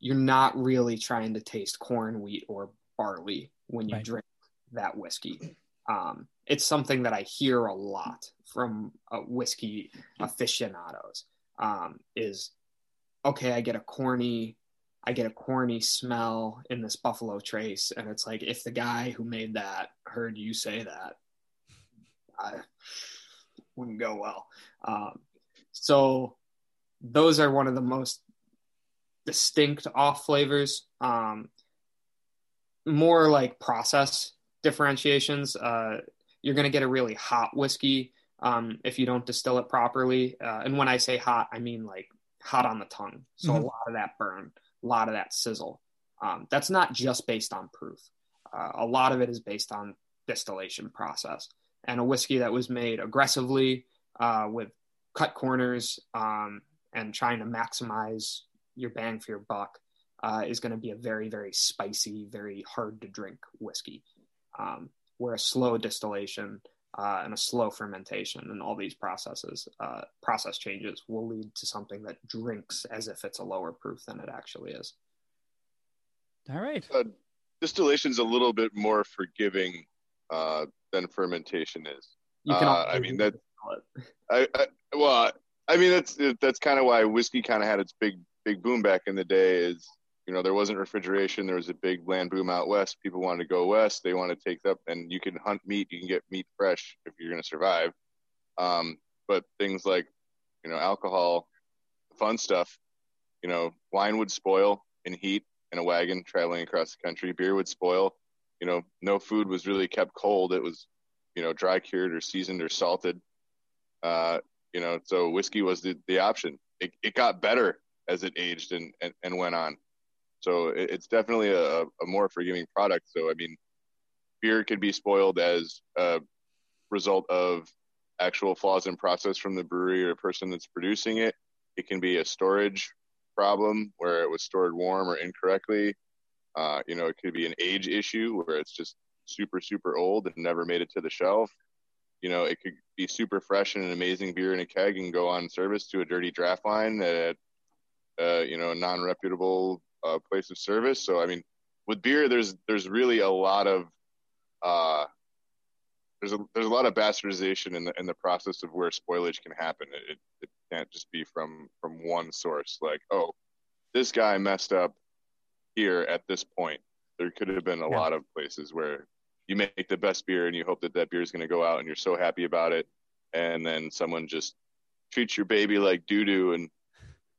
you're not really trying to taste corn, wheat, or barley when you right. drink that whiskey. Um, it's something that I hear a lot from uh, whiskey aficionados um, is, okay, I get a corny, I get a corny smell in this Buffalo Trace. And it's like, if the guy who made that heard you say that, I wouldn't go well. Um, so those are one of the most distinct off flavors, um, more like process differentiations. Uh, you're going to get a really hot whiskey um, if you don't distill it properly. Uh, and when I say hot, I mean like hot on the tongue. So mm-hmm. a lot of that burn, a lot of that sizzle. Um, that's not just based on proof. Uh, a lot of it is based on distillation process. And a whiskey that was made aggressively uh, with cut corners um, and trying to maximize your bang for your buck uh, is going to be a very, very spicy, very hard to drink whiskey. Um, where a slow distillation uh, and a slow fermentation and all these processes, uh, process changes will lead to something that drinks as if it's a lower proof than it actually is. All right. Uh, distillation's a little bit more forgiving uh, than fermentation is. You can uh, I mean, that. I, I, well, I mean, that's that's kind of why whiskey kind of had its big, big boom back in the day is, you know, there wasn't refrigeration. There was a big land boom out west. People wanted to go west. They want to take up, and you can hunt meat. You can get meat fresh if you're going to survive. Um, but things like, you know, alcohol, fun stuff, you know, wine would spoil in heat in a wagon traveling across the country. Beer would spoil. You know, no food was really kept cold. It was, you know, dry cured or seasoned or salted. Uh, you know, so whiskey was the, the option. It, it got better as it aged and, and, and went on. So it's definitely a, a more forgiving product. So, I mean, beer could be spoiled as a result of actual flaws in process from the brewery or person that's producing it. It can be a storage problem where it was stored warm or incorrectly. Uh, you know, it could be an age issue where it's just super, super old and never made it to the shelf. You know, it could be super fresh and an amazing beer in a keg and go on service to a dirty draft line at, uh, you know, a non-reputable uh, place of service. So, I mean, with beer, there's there's really a lot of uh, there's a there's a lot of bastardization in the in the process of where spoilage can happen. It, it can't just be from from one source. Like, oh, this guy messed up here at this point. There could have been a yeah. lot of places where you make the best beer and you hope that that beer is going to go out and you're so happy about it, and then someone just treats your baby like doo-doo and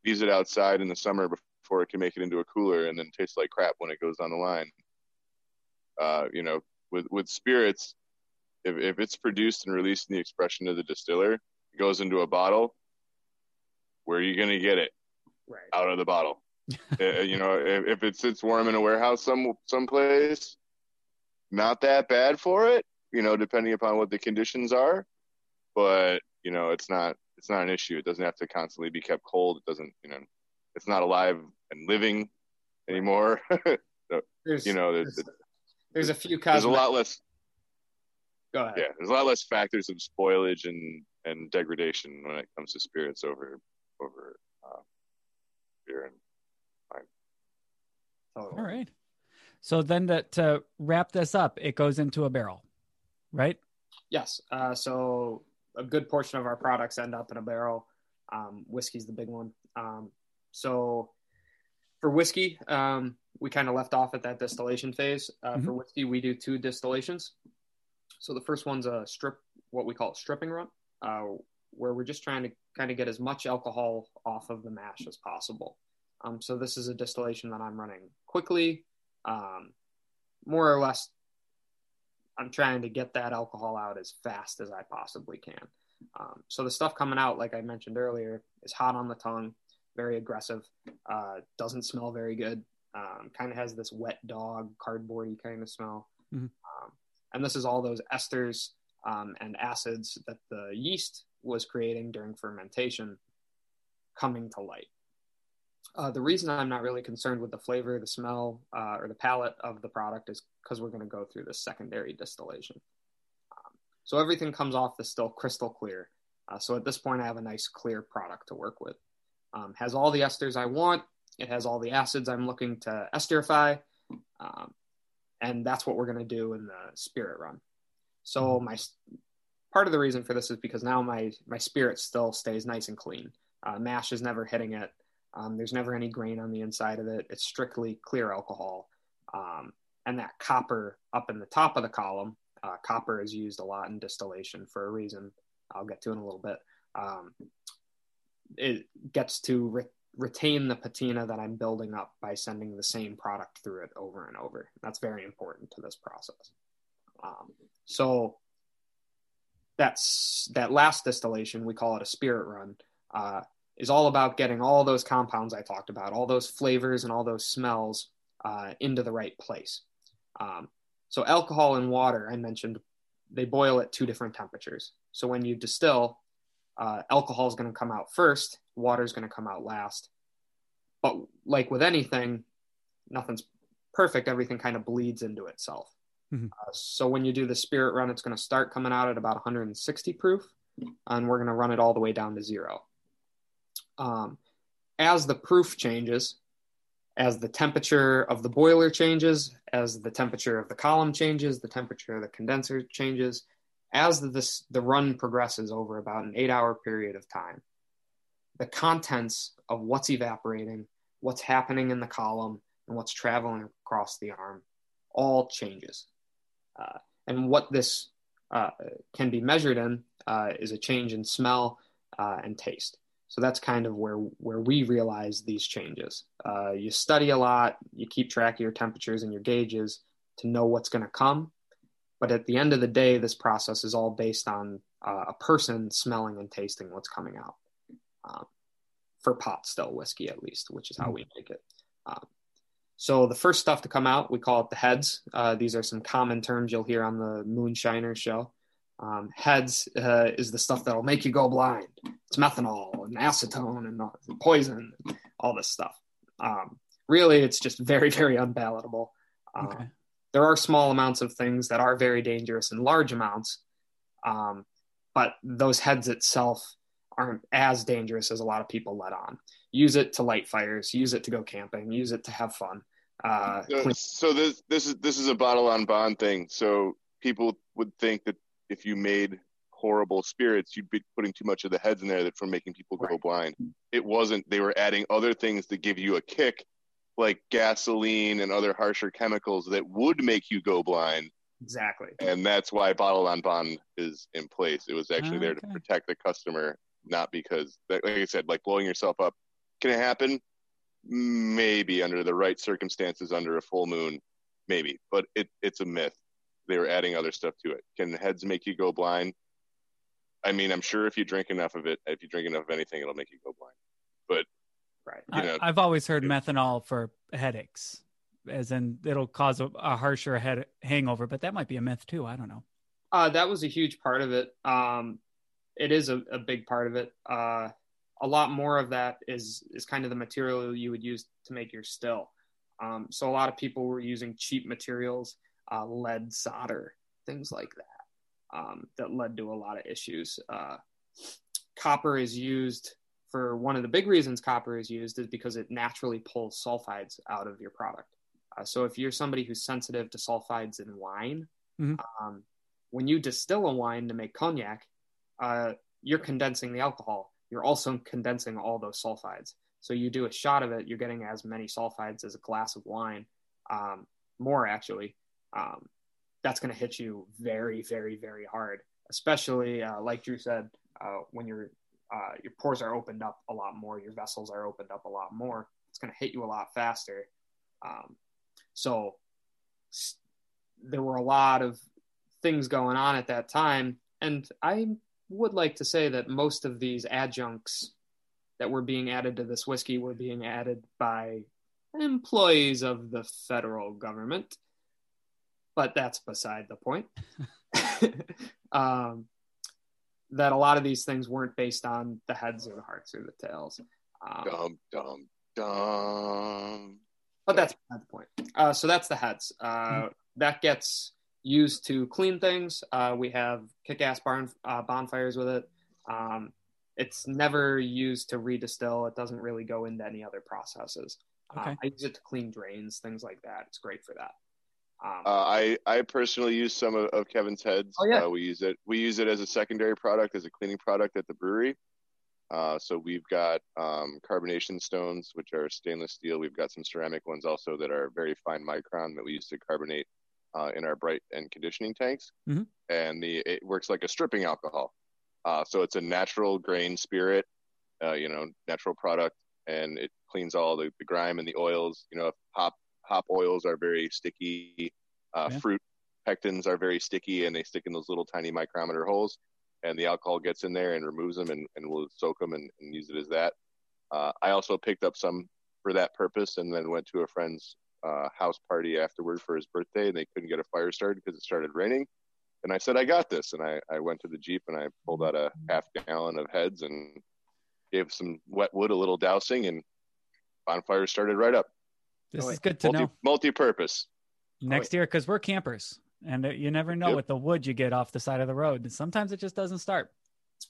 leaves it outside in the summer before it can make it into a cooler and then tastes like crap when it goes on the line. Uh, you know, with with spirits, if, if it's produced and released in the expression of the distiller, it goes into a bottle, where are you going to get it? Right. Out of the bottle. uh, you know, if, if it sits warm in a warehouse some someplace, not that bad for it, you know, depending upon what the conditions are. But, you know, it's not it's not an issue. It doesn't have to constantly be kept cold. It doesn't, you know, it's not alive and living anymore. So, there's, you know, there's, there's, there's a few cosmetic. There's a lot less. Go ahead. Yeah, there's a lot less factors of spoilage and, and degradation when it comes to spirits over over uh, beer and wine. Totally. All right. So then that, to wrap this up, it goes into a barrel, right? Yes. Uh, so a good portion of our products end up in a barrel. Um, whiskey's the big one. Um, so for whiskey, um, we kind of left off at that distillation phase. Uh, mm-hmm. For whiskey, we do two distillations. So the first one's a strip, what we call a stripping run, uh, where we're just trying to kind of get as much alcohol off of the mash as possible. Um, so this is a distillation that I'm running quickly. Um, more or less, I'm trying to get that alcohol out as fast as I possibly can. Um, so the stuff coming out, like I mentioned earlier, is hot on the tongue, very aggressive, uh, doesn't smell very good, um, kind of has this wet dog, cardboardy kind of smell. Mm-hmm. Um, and this is all those esters um, and acids that the yeast was creating during fermentation coming to light. Uh, the reason I'm not really concerned with the flavor, the smell, uh, or the palate of the product is because we're going to go through this secondary distillation. Um, so everything comes off the still crystal clear. Uh, so at this point, I have a nice clear product to work with. Um, has all the esters I want. It has all the acids I'm looking to esterify. Um, and that's what we're going to do in the spirit run. So my part of the reason for this is because now my, my spirit still stays nice and clean. Uh, mash is never hitting it. Um, there's never any grain on the inside of it. It's strictly clear alcohol. Um, and that copper up in the top of the column, uh, copper is used a lot in distillation for a reason I'll get to in a little bit. Um, it gets to re- retain the patina that I'm building up by sending the same product through it over and over. That's very important to this process. Um, so that's that last distillation, we call it a spirit run. Uh, is all about getting all those compounds I talked about, all those flavors and all those smells uh, into the right place. Um, so alcohol and water, I mentioned, they boil at two different temperatures. So when you distill, uh, alcohol is going to come out first, water is going to come out last. But like with anything, nothing's perfect. Everything kind of bleeds into itself. Mm-hmm. Uh, so when you do the spirit run, it's going to start coming out at about one hundred sixty proof, and we're going to run it all the way down to zero. Um, as the proof changes, as the temperature of the boiler changes, as the temperature of the column changes, the temperature of the condenser changes, as the, this, the run progresses over about an eight hour period of time, the contents of what's evaporating, what's happening in the column, and what's traveling across the arm all changes. Uh, and what this uh, can be measured in uh, is a change in smell uh, and taste. So that's kind of where where we realize these changes. Uh, you study a lot, you keep track of your temperatures and your gauges to know what's going to come. But at the end of the day, this process is all based on uh, a person smelling and tasting what's coming out. Um, for pot still whiskey, at least, which is how we make it. Um, so the first stuff to come out, we call it the heads. Uh, these are some common terms you'll hear on the Moonshiner show. Um, heads uh, is the stuff that'll make you go blind. It's methanol and acetone and poison, all this stuff. Um, really, it's just very, very unpalatable. Um, okay. There are small amounts of things that are very dangerous in large amounts, um, but those heads itself aren't as dangerous as a lot of people let on. Use it to light fires, use it to go camping, use it to have fun. Uh, so so this, this is this is a bottle on bond thing. So people would think that if you made horrible spirits, you'd be putting too much of the heads in there that from making people go right. blind. It wasn't. They were adding other things to give you a kick, like gasoline and other harsher chemicals that would make you go blind. Exactly. And that's why bottle on bond is in place. It was actually oh, there okay. to protect the customer, not because, like I said, like blowing yourself up. Can it happen? Maybe under the right circumstances, under a full moon, maybe. But it, it's a myth. They were adding other stuff to it. Can heads make you go blind? I mean, I'm sure if you drink enough of it, if you drink enough of anything, it'll make you go blind. But right, you know, I, I've always heard it, methanol for headaches, as in it'll cause a, a harsher head hangover. But that might be a myth too. I don't know. Uh, that was a huge part of it. Um, it is a, a big part of it. Uh, a lot more of that is is kind of the material you would use to make your still. Um, so a lot of people were using cheap materials. Uh, lead solder, things like that, um, that led to a lot of issues. Uh, copper is used for one of the big reasons copper is used is because it naturally pulls sulfides out of your product. Uh, so if you're somebody who's sensitive to sulfides in wine, mm-hmm. um, when you distill a wine to make cognac, uh, you're condensing the alcohol. You're also condensing all those sulfides. So you do a shot of it, you're getting as many sulfides as a glass of wine, um, more actually. Um, that's going to hit you very, very, very hard, especially uh, like Drew said, uh, when your uh, your pores are opened up a lot more, your vessels are opened up a lot more. It's going to hit you a lot faster. Um, so st- there were a lot of things going on at that time, and I would like to say that most of these adjuncts that were being added to this whiskey were being added by employees of the federal government. But that's beside the point. um, that a lot of these things weren't based on the heads or the hearts or the tails. Um, dumb, dumb, dumb. But that's beside the point. Uh, so that's the heads. Uh, that gets used to clean things. Uh, we have kick-ass barn, uh, bonfires with it. Um, it's never used to redistill. It doesn't really go into any other processes. Okay. Uh, I use it to clean drains, things like that. It's great for that. Um, uh, I, I personally use some of, of Kevin's heads. Oh, yeah. uh, we use it we use it as a secondary product, as a cleaning product at the brewery. Uh, so we've got um, carbonation stones, which are stainless steel. We've got some ceramic ones also that are very fine micron that we use to carbonate uh, in our bright and conditioning tanks. Mm-hmm. And the it works like a stripping alcohol. Uh, so it's a natural grain spirit, uh, you know, natural product, and it cleans all the, the grime and the oils. You know, if hop Hop oils are very sticky. Uh, yeah. Fruit pectins are very sticky, and they stick in those little tiny micrometer holes. And the alcohol gets in there and removes them, and, and we'll soak them and, and use it as that. Uh, I also picked up some for that purpose, and then went to a friend's uh, house party afterward for his birthday, and they couldn't get a fire started because it started raining. And I said, I got this. And I, I went to the Jeep, and I pulled out a half gallon of heads and gave some wet wood a little dousing, and bonfire started right up. This oh, is good to multi, know. Multi-purpose. Next oh, year, because we're campers, and you never know yep. what the wood you get off the side of the road. And sometimes it just doesn't start.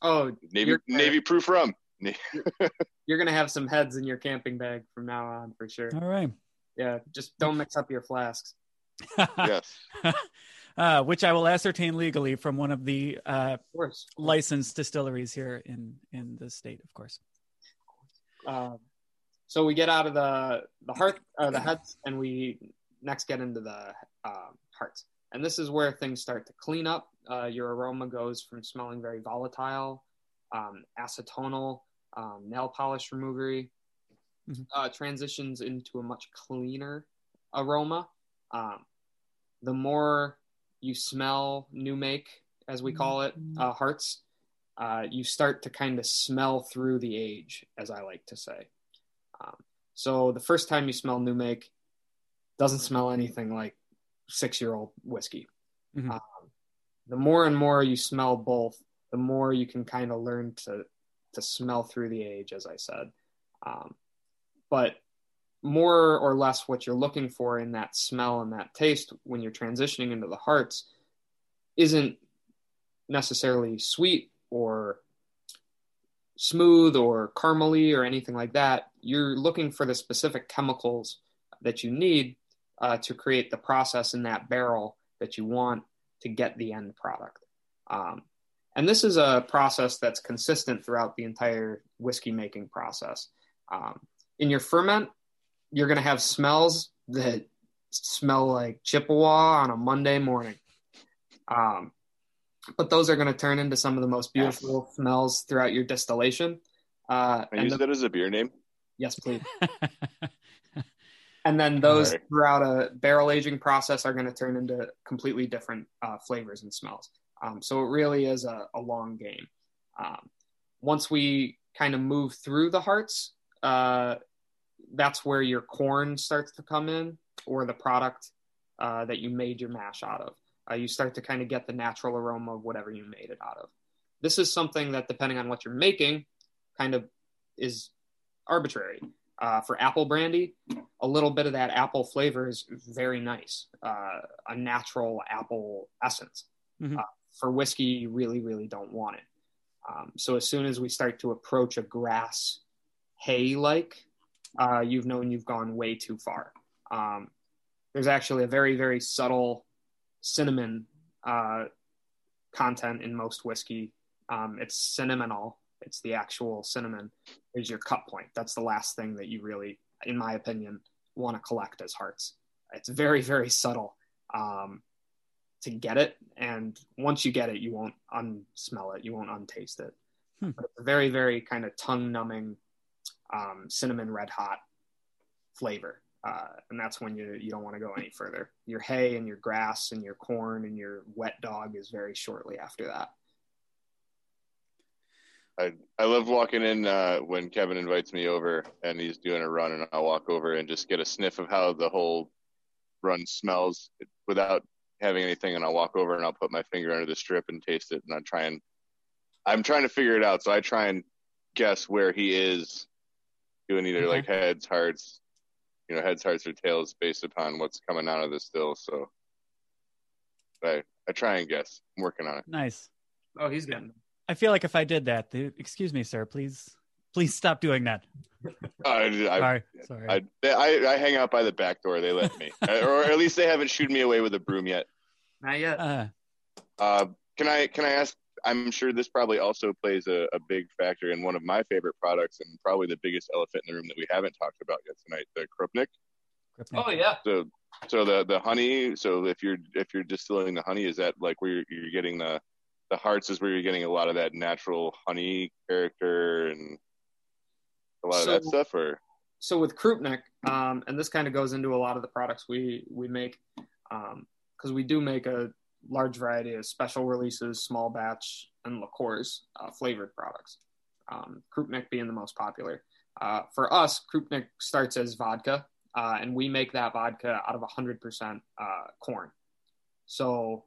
Oh, Navy Navy proof rum. You're going to have some heads in your camping bag from now on for sure. All right. Yeah, just don't mix up your flasks. Yes. uh, which I will ascertain legally from one of the uh, of course. licensed distilleries here in, in the state, of course. Um uh, So we get out of the the heart, uh, the heads, and we next get into the uh, hearts. And this is where things start to clean up. Uh, your aroma goes from smelling very volatile, um, acetonal, um, nail polish removery, mm-hmm. uh, transitions into a much cleaner aroma. Um, the more you smell new make, as we call it, uh, hearts, uh, you start to kind of smell through the age, as I like to say. Um, so the first time you smell new make, doesn't smell anything like six-year-old whiskey. Mm-hmm. Um, the more and more you smell both, the more you can kind of learn to to smell through the age, as I said. Um, but more or less what you're looking for in that smell and that taste when you're transitioning into the hearts isn't necessarily sweet or smooth or caramely or anything like that. You're looking for the specific chemicals that you need uh, to create the process in that barrel that you want to get the end product. Um, and this is a process that's consistent throughout the entire whiskey making process. Um, in your ferment, you're going to have smells that smell like Chippewa on a Monday morning. Um, but those are going to turn into some of the most beautiful yes. smells throughout your distillation. Uh, Can I use the, that as a beer name? Yes, please. And then those right. throughout a barrel aging process are going to turn into completely different uh, flavors and smells. Um, so it really is a, a long game. Um, once we kind of move through the hearts, uh, that's where your corn starts to come in, or the product uh, that you made your mash out of. Uh, you start to kind of get the natural aroma of whatever you made it out of. This is something that, depending on what you're making, kind of is arbitrary. Uh, for apple brandy, a little bit of that apple flavor is very nice. Uh, a natural apple essence. Mm-hmm. Uh, for whiskey, you really, really don't want it. Um, so as soon as we start to approach a grass hay-like, uh, you've known you've gone way too far. Um, there's actually a very, very subtle cinnamon uh, content in most whiskey. Um, it's cinnamonal. It's the actual cinnamon is your cut point. That's the last thing that you really, in my opinion, want to collect as hearts. It's very, very subtle um, to get it. And once you get it, you won't unsmell it. You won't untaste it. Hmm. But it's a very, very kind of tongue numbing um, cinnamon red hot flavor. Uh, and that's when you, you don't want to go any further. Your hay and your grass and your corn and your wet dog is very shortly after that. I, I love walking in uh, when Kevin invites me over and he's doing a run, and I'll walk over and just get a sniff of how the whole run smells without having anything. And I'll walk over and I'll put my finger under the strip and taste it. And I try and I'm trying to figure it out. So I try and guess where he is doing either mm-hmm. like heads, hearts, you know, heads, hearts, or tails based upon what's coming out of the still. So I, I try and guess. I'm working on it. Nice. Oh, he's getting I feel like if I did that, the, excuse me, sir, please, please stop doing that. Uh, I, sorry, sorry. I, I, I hang out by the back door. They let me, or at least they haven't shooed me away with a broom yet. Not yet. Uh, uh, can I, can I ask, I'm sure this probably also plays a, a big factor in one of my favorite products and probably the biggest elephant in the room that we haven't talked about yet tonight, the Krupnik. Krupnik. Oh yeah. So, so the, the honey, so if you're, if you're distilling the honey, is that like where you're, you're getting the, the hearts is where you're getting a lot of that natural honey character and a lot so, of that stuff? Or so with Krupnik, um, and this kind of goes into a lot of the products we, we make, um, because we do make a large variety of special releases, small batch, and liqueurs, uh, flavored products, um, Krupnik being the most popular. Uh, for us, Krupnik starts as vodka, uh, and we make that vodka out of one hundred percent uh, corn. So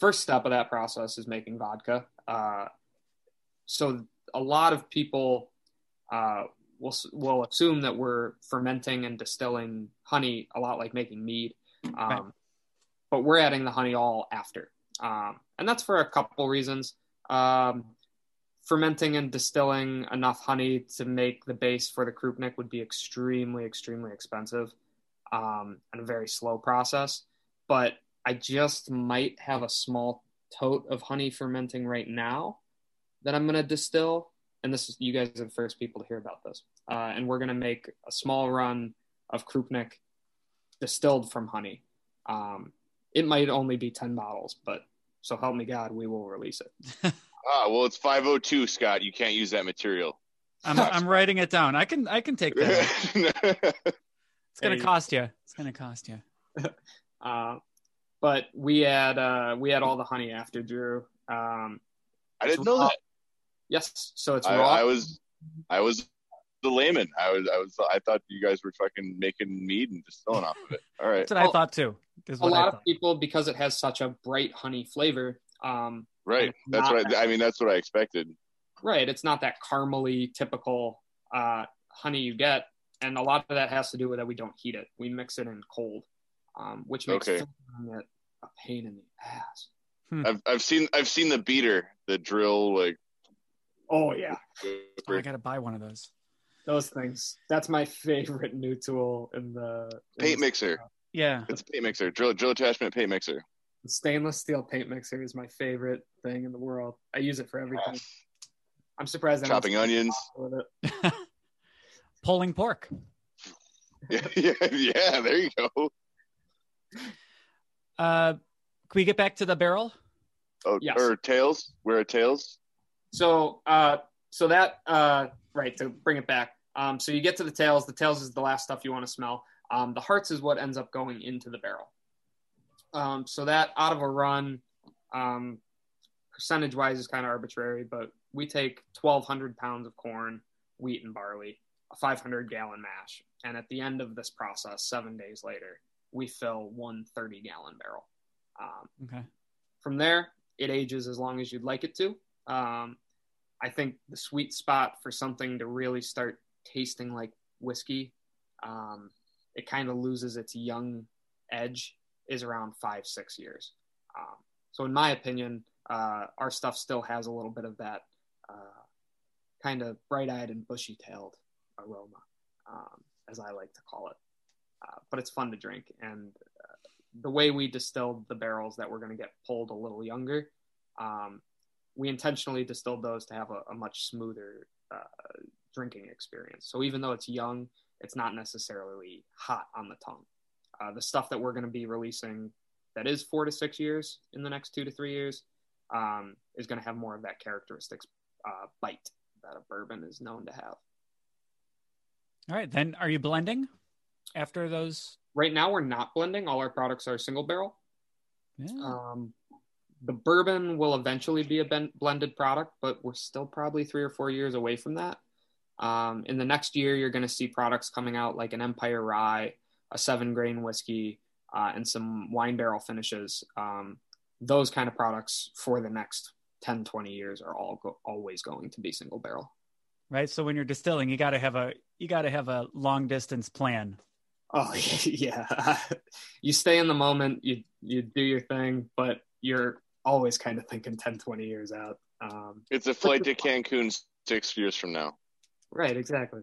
first step of that process is making vodka. Uh, so a lot of people uh, will will assume that we're fermenting and distilling honey a lot like making mead, um, right. but we're adding the honey all after. Um, and that's for a couple reasons. Um, fermenting and distilling enough honey to make the base for the Krupnik would be extremely, extremely expensive um, and a very slow process. But I just might have a small tote of honey fermenting right now that I'm going to distill. And this is, you guys are the first people to hear about this. Uh, and we're going to make a small run of Krupnik distilled from honey. Um, it might only be ten bottles, but so help me God, we will release it. Ah, well, it's five oh two, Scott. You can't use that material. I'm, I'm writing it down. I can, I can take that. It's going to cost you. It's going to cost you. uh, But we had uh, we had all the honey after, Drew. Um, I didn't know that. Yes, so it's I, raw. I was, I was the layman. I was, I was. I thought you guys were fucking making mead and distilling off of it. All right, that's what well, I thought too. A lot thought. of people, because it has such a bright honey flavor, Um, right. That's right. That, I mean, that's what I expected. Right. It's not that caramely typical uh, honey you get. And a lot of that has to do with that we don't heat it. We mix it in cold, um, which makes okay. it a pain in the ass. Hmm. I've I've seen I've seen the beater, the drill, like. Oh yeah. Oh, I gotta buy one of those. Those things. That's my favorite new tool in the in paint the mixer. Stuff. Yeah, it's a paint mixer. Drill drill attachment paint mixer. The stainless steel paint mixer is my favorite thing in the world. I use it for everything. I'm surprised. Chopping onions. With it. Pulling pork. Yeah, yeah, yeah, there you go. Uh, can we get back to the barrel? Oh, yes. Or tails? Where are tails? So, uh, so that, uh, right, to bring it back. Um, so you get to the tails. The tails is the last stuff you want to smell. Um, the hearts is what ends up going into the barrel. Um, so that out of a run, um, percentage-wise is kind of arbitrary, but we take twelve hundred pounds of corn, wheat, and barley, a five hundred gallon mash. And at the end of this process, seven days later, we fill one thirty gallon barrel. Um, okay. From there, it ages as long as you'd like it to. Um, I think the sweet spot for something to really start tasting like whiskey, um, it kind of loses its young edge, is around five, six years. Um, so in my opinion, uh, our stuff still has a little bit of that uh, kind of bright-eyed and bushy-tailed aroma, um, as I like to call it. Uh, but it's fun to drink. And uh, the way we distilled the barrels that were going to get pulled a little younger, um, we intentionally distilled those to have a, a much smoother uh, drinking experience. So even though it's young, it's not necessarily hot on the tongue. Uh, the stuff that we're going to be releasing that is four to six years in the next two to three years um, is going to have more of that characteristics uh, bite that a bourbon is known to have. All right. Then are you blending after those? Right now, we're not blending. All our products are single barrel. Yeah. Um, the bourbon will eventually be a ben- blended product, but we're still probably three or four years away from that. Um, in the next year, you're going to see products coming out like an Empire Rye, a seven grain whiskey, uh, and some wine barrel finishes. Um, those kind of products for the next ten, twenty years are all go- always going to be single barrel. Right. So when you're distilling, you got to have a, you got to have a long distance plan. Oh yeah. You stay in the moment, you, you do your thing, but you're always kind of thinking ten, twenty years out. Um, it's a flight to Cancun six years from now. Right. Exactly.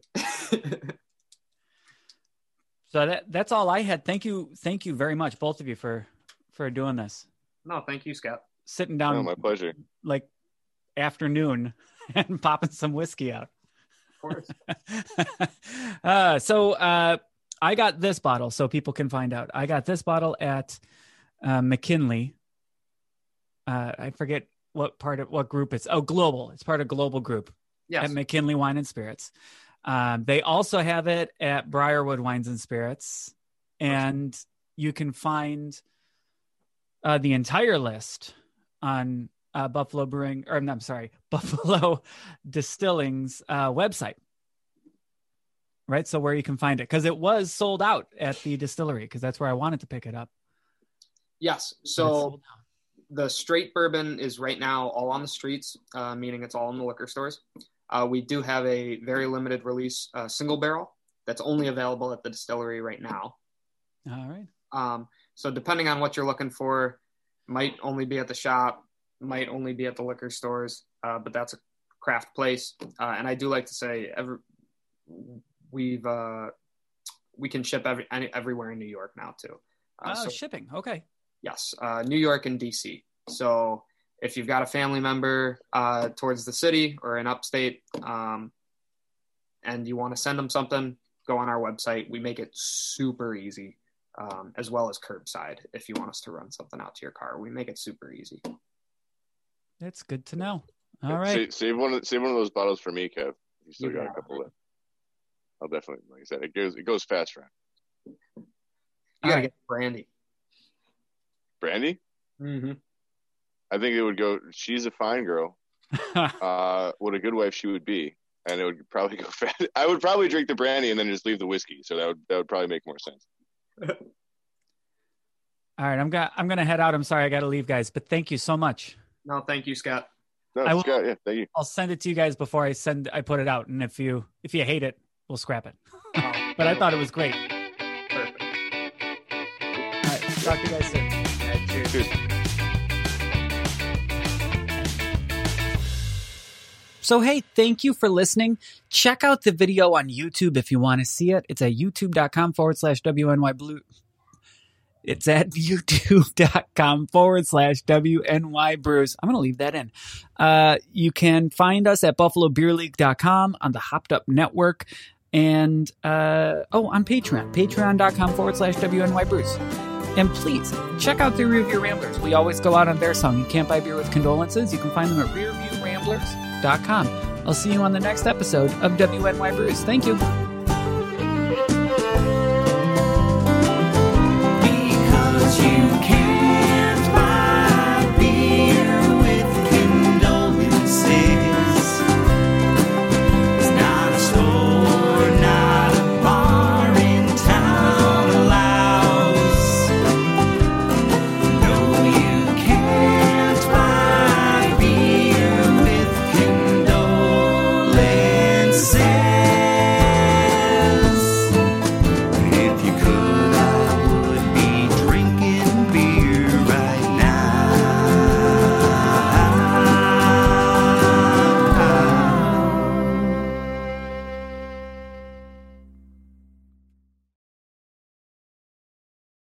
So that that's all I had. Thank you. Thank you very much, both of you, for, for doing this. No, thank you, Scott. Sitting down. Oh, my pleasure. Like afternoon and popping some whiskey out. Of course. uh, so uh, I got this bottle so people can find out. I got this bottle at uh, McKinley. Uh, I forget what part of what group it's. Oh, Global. It's part of Global Group. Yes. At McKinley Wine and Spirits. Um, they also have it at Briarwood Wines and Spirits, and you can find uh, the entire list on uh, Buffalo Brewing, or I'm sorry, Buffalo Distilling's uh, website. Right, so where you can find it, because it was sold out at the distillery, because that's where I wanted to pick it up. Yes, so the straight bourbon is right now all on the streets, uh, meaning it's all in the liquor stores. Uh, we do have a very limited release uh, single barrel that's only available at the distillery right now. All right. Um, so depending on what you're looking for, might only be at the shop, might only be at the liquor stores, uh, but that's a craft place. Uh, and I do like to say every, we've uh, we can ship every, any, everywhere in New York now too. Uh, oh, so, shipping. Okay. Yes. Uh, New York and D C. So if you've got a family member uh, towards the city or in upstate um, and you want to send them something, go on our website. We make it super easy, um, as well as curbside. If you want us to run something out to your car, we make it super easy. That's good to know. All right. Save, save one of save one of those bottles for me, Kev. You still yeah. got a couple left. I'll definitely, like I said, it goes, it goes fast, right? You got to right. get brandy. Brandy? Mm-hmm. I think it would go, she's a fine girl. Uh, what a good wife she would be. And it would probably go fat. I would probably drink the brandy and then just leave the whiskey. So that would that would probably make more sense. All right. I'm, go- I'm going to head out. I'm sorry. I got to leave, guys. But thank you so much. No, thank you, Scott. No, I will, Scott, yeah, thank you. I'll send it to you guys before I send. I put it out, and if you if you hate it, we'll scrap it. Oh, but I thought it was great. Perfect. All right, talk to you guys soon. Right, cheers. Cheers. So, hey, thank you for listening. Check out the video on YouTube if you want to see it. It's at youtube.com forward slash WNY Blue. It's at youtube.com forward slash WNY Brews. I'm going to leave that in. Uh, you can find us at buffalo beer league dot com on the Hopped Up Network and, uh, oh, on Patreon, patreon.com forward slash WNY Brews. And please check out the Rearview Ramblers. We always go out on their song. You can't buy beer with condolences. You can find them at rearview ramblers dot com. I'll see you on the next episode of W N Y Brews. Thank you.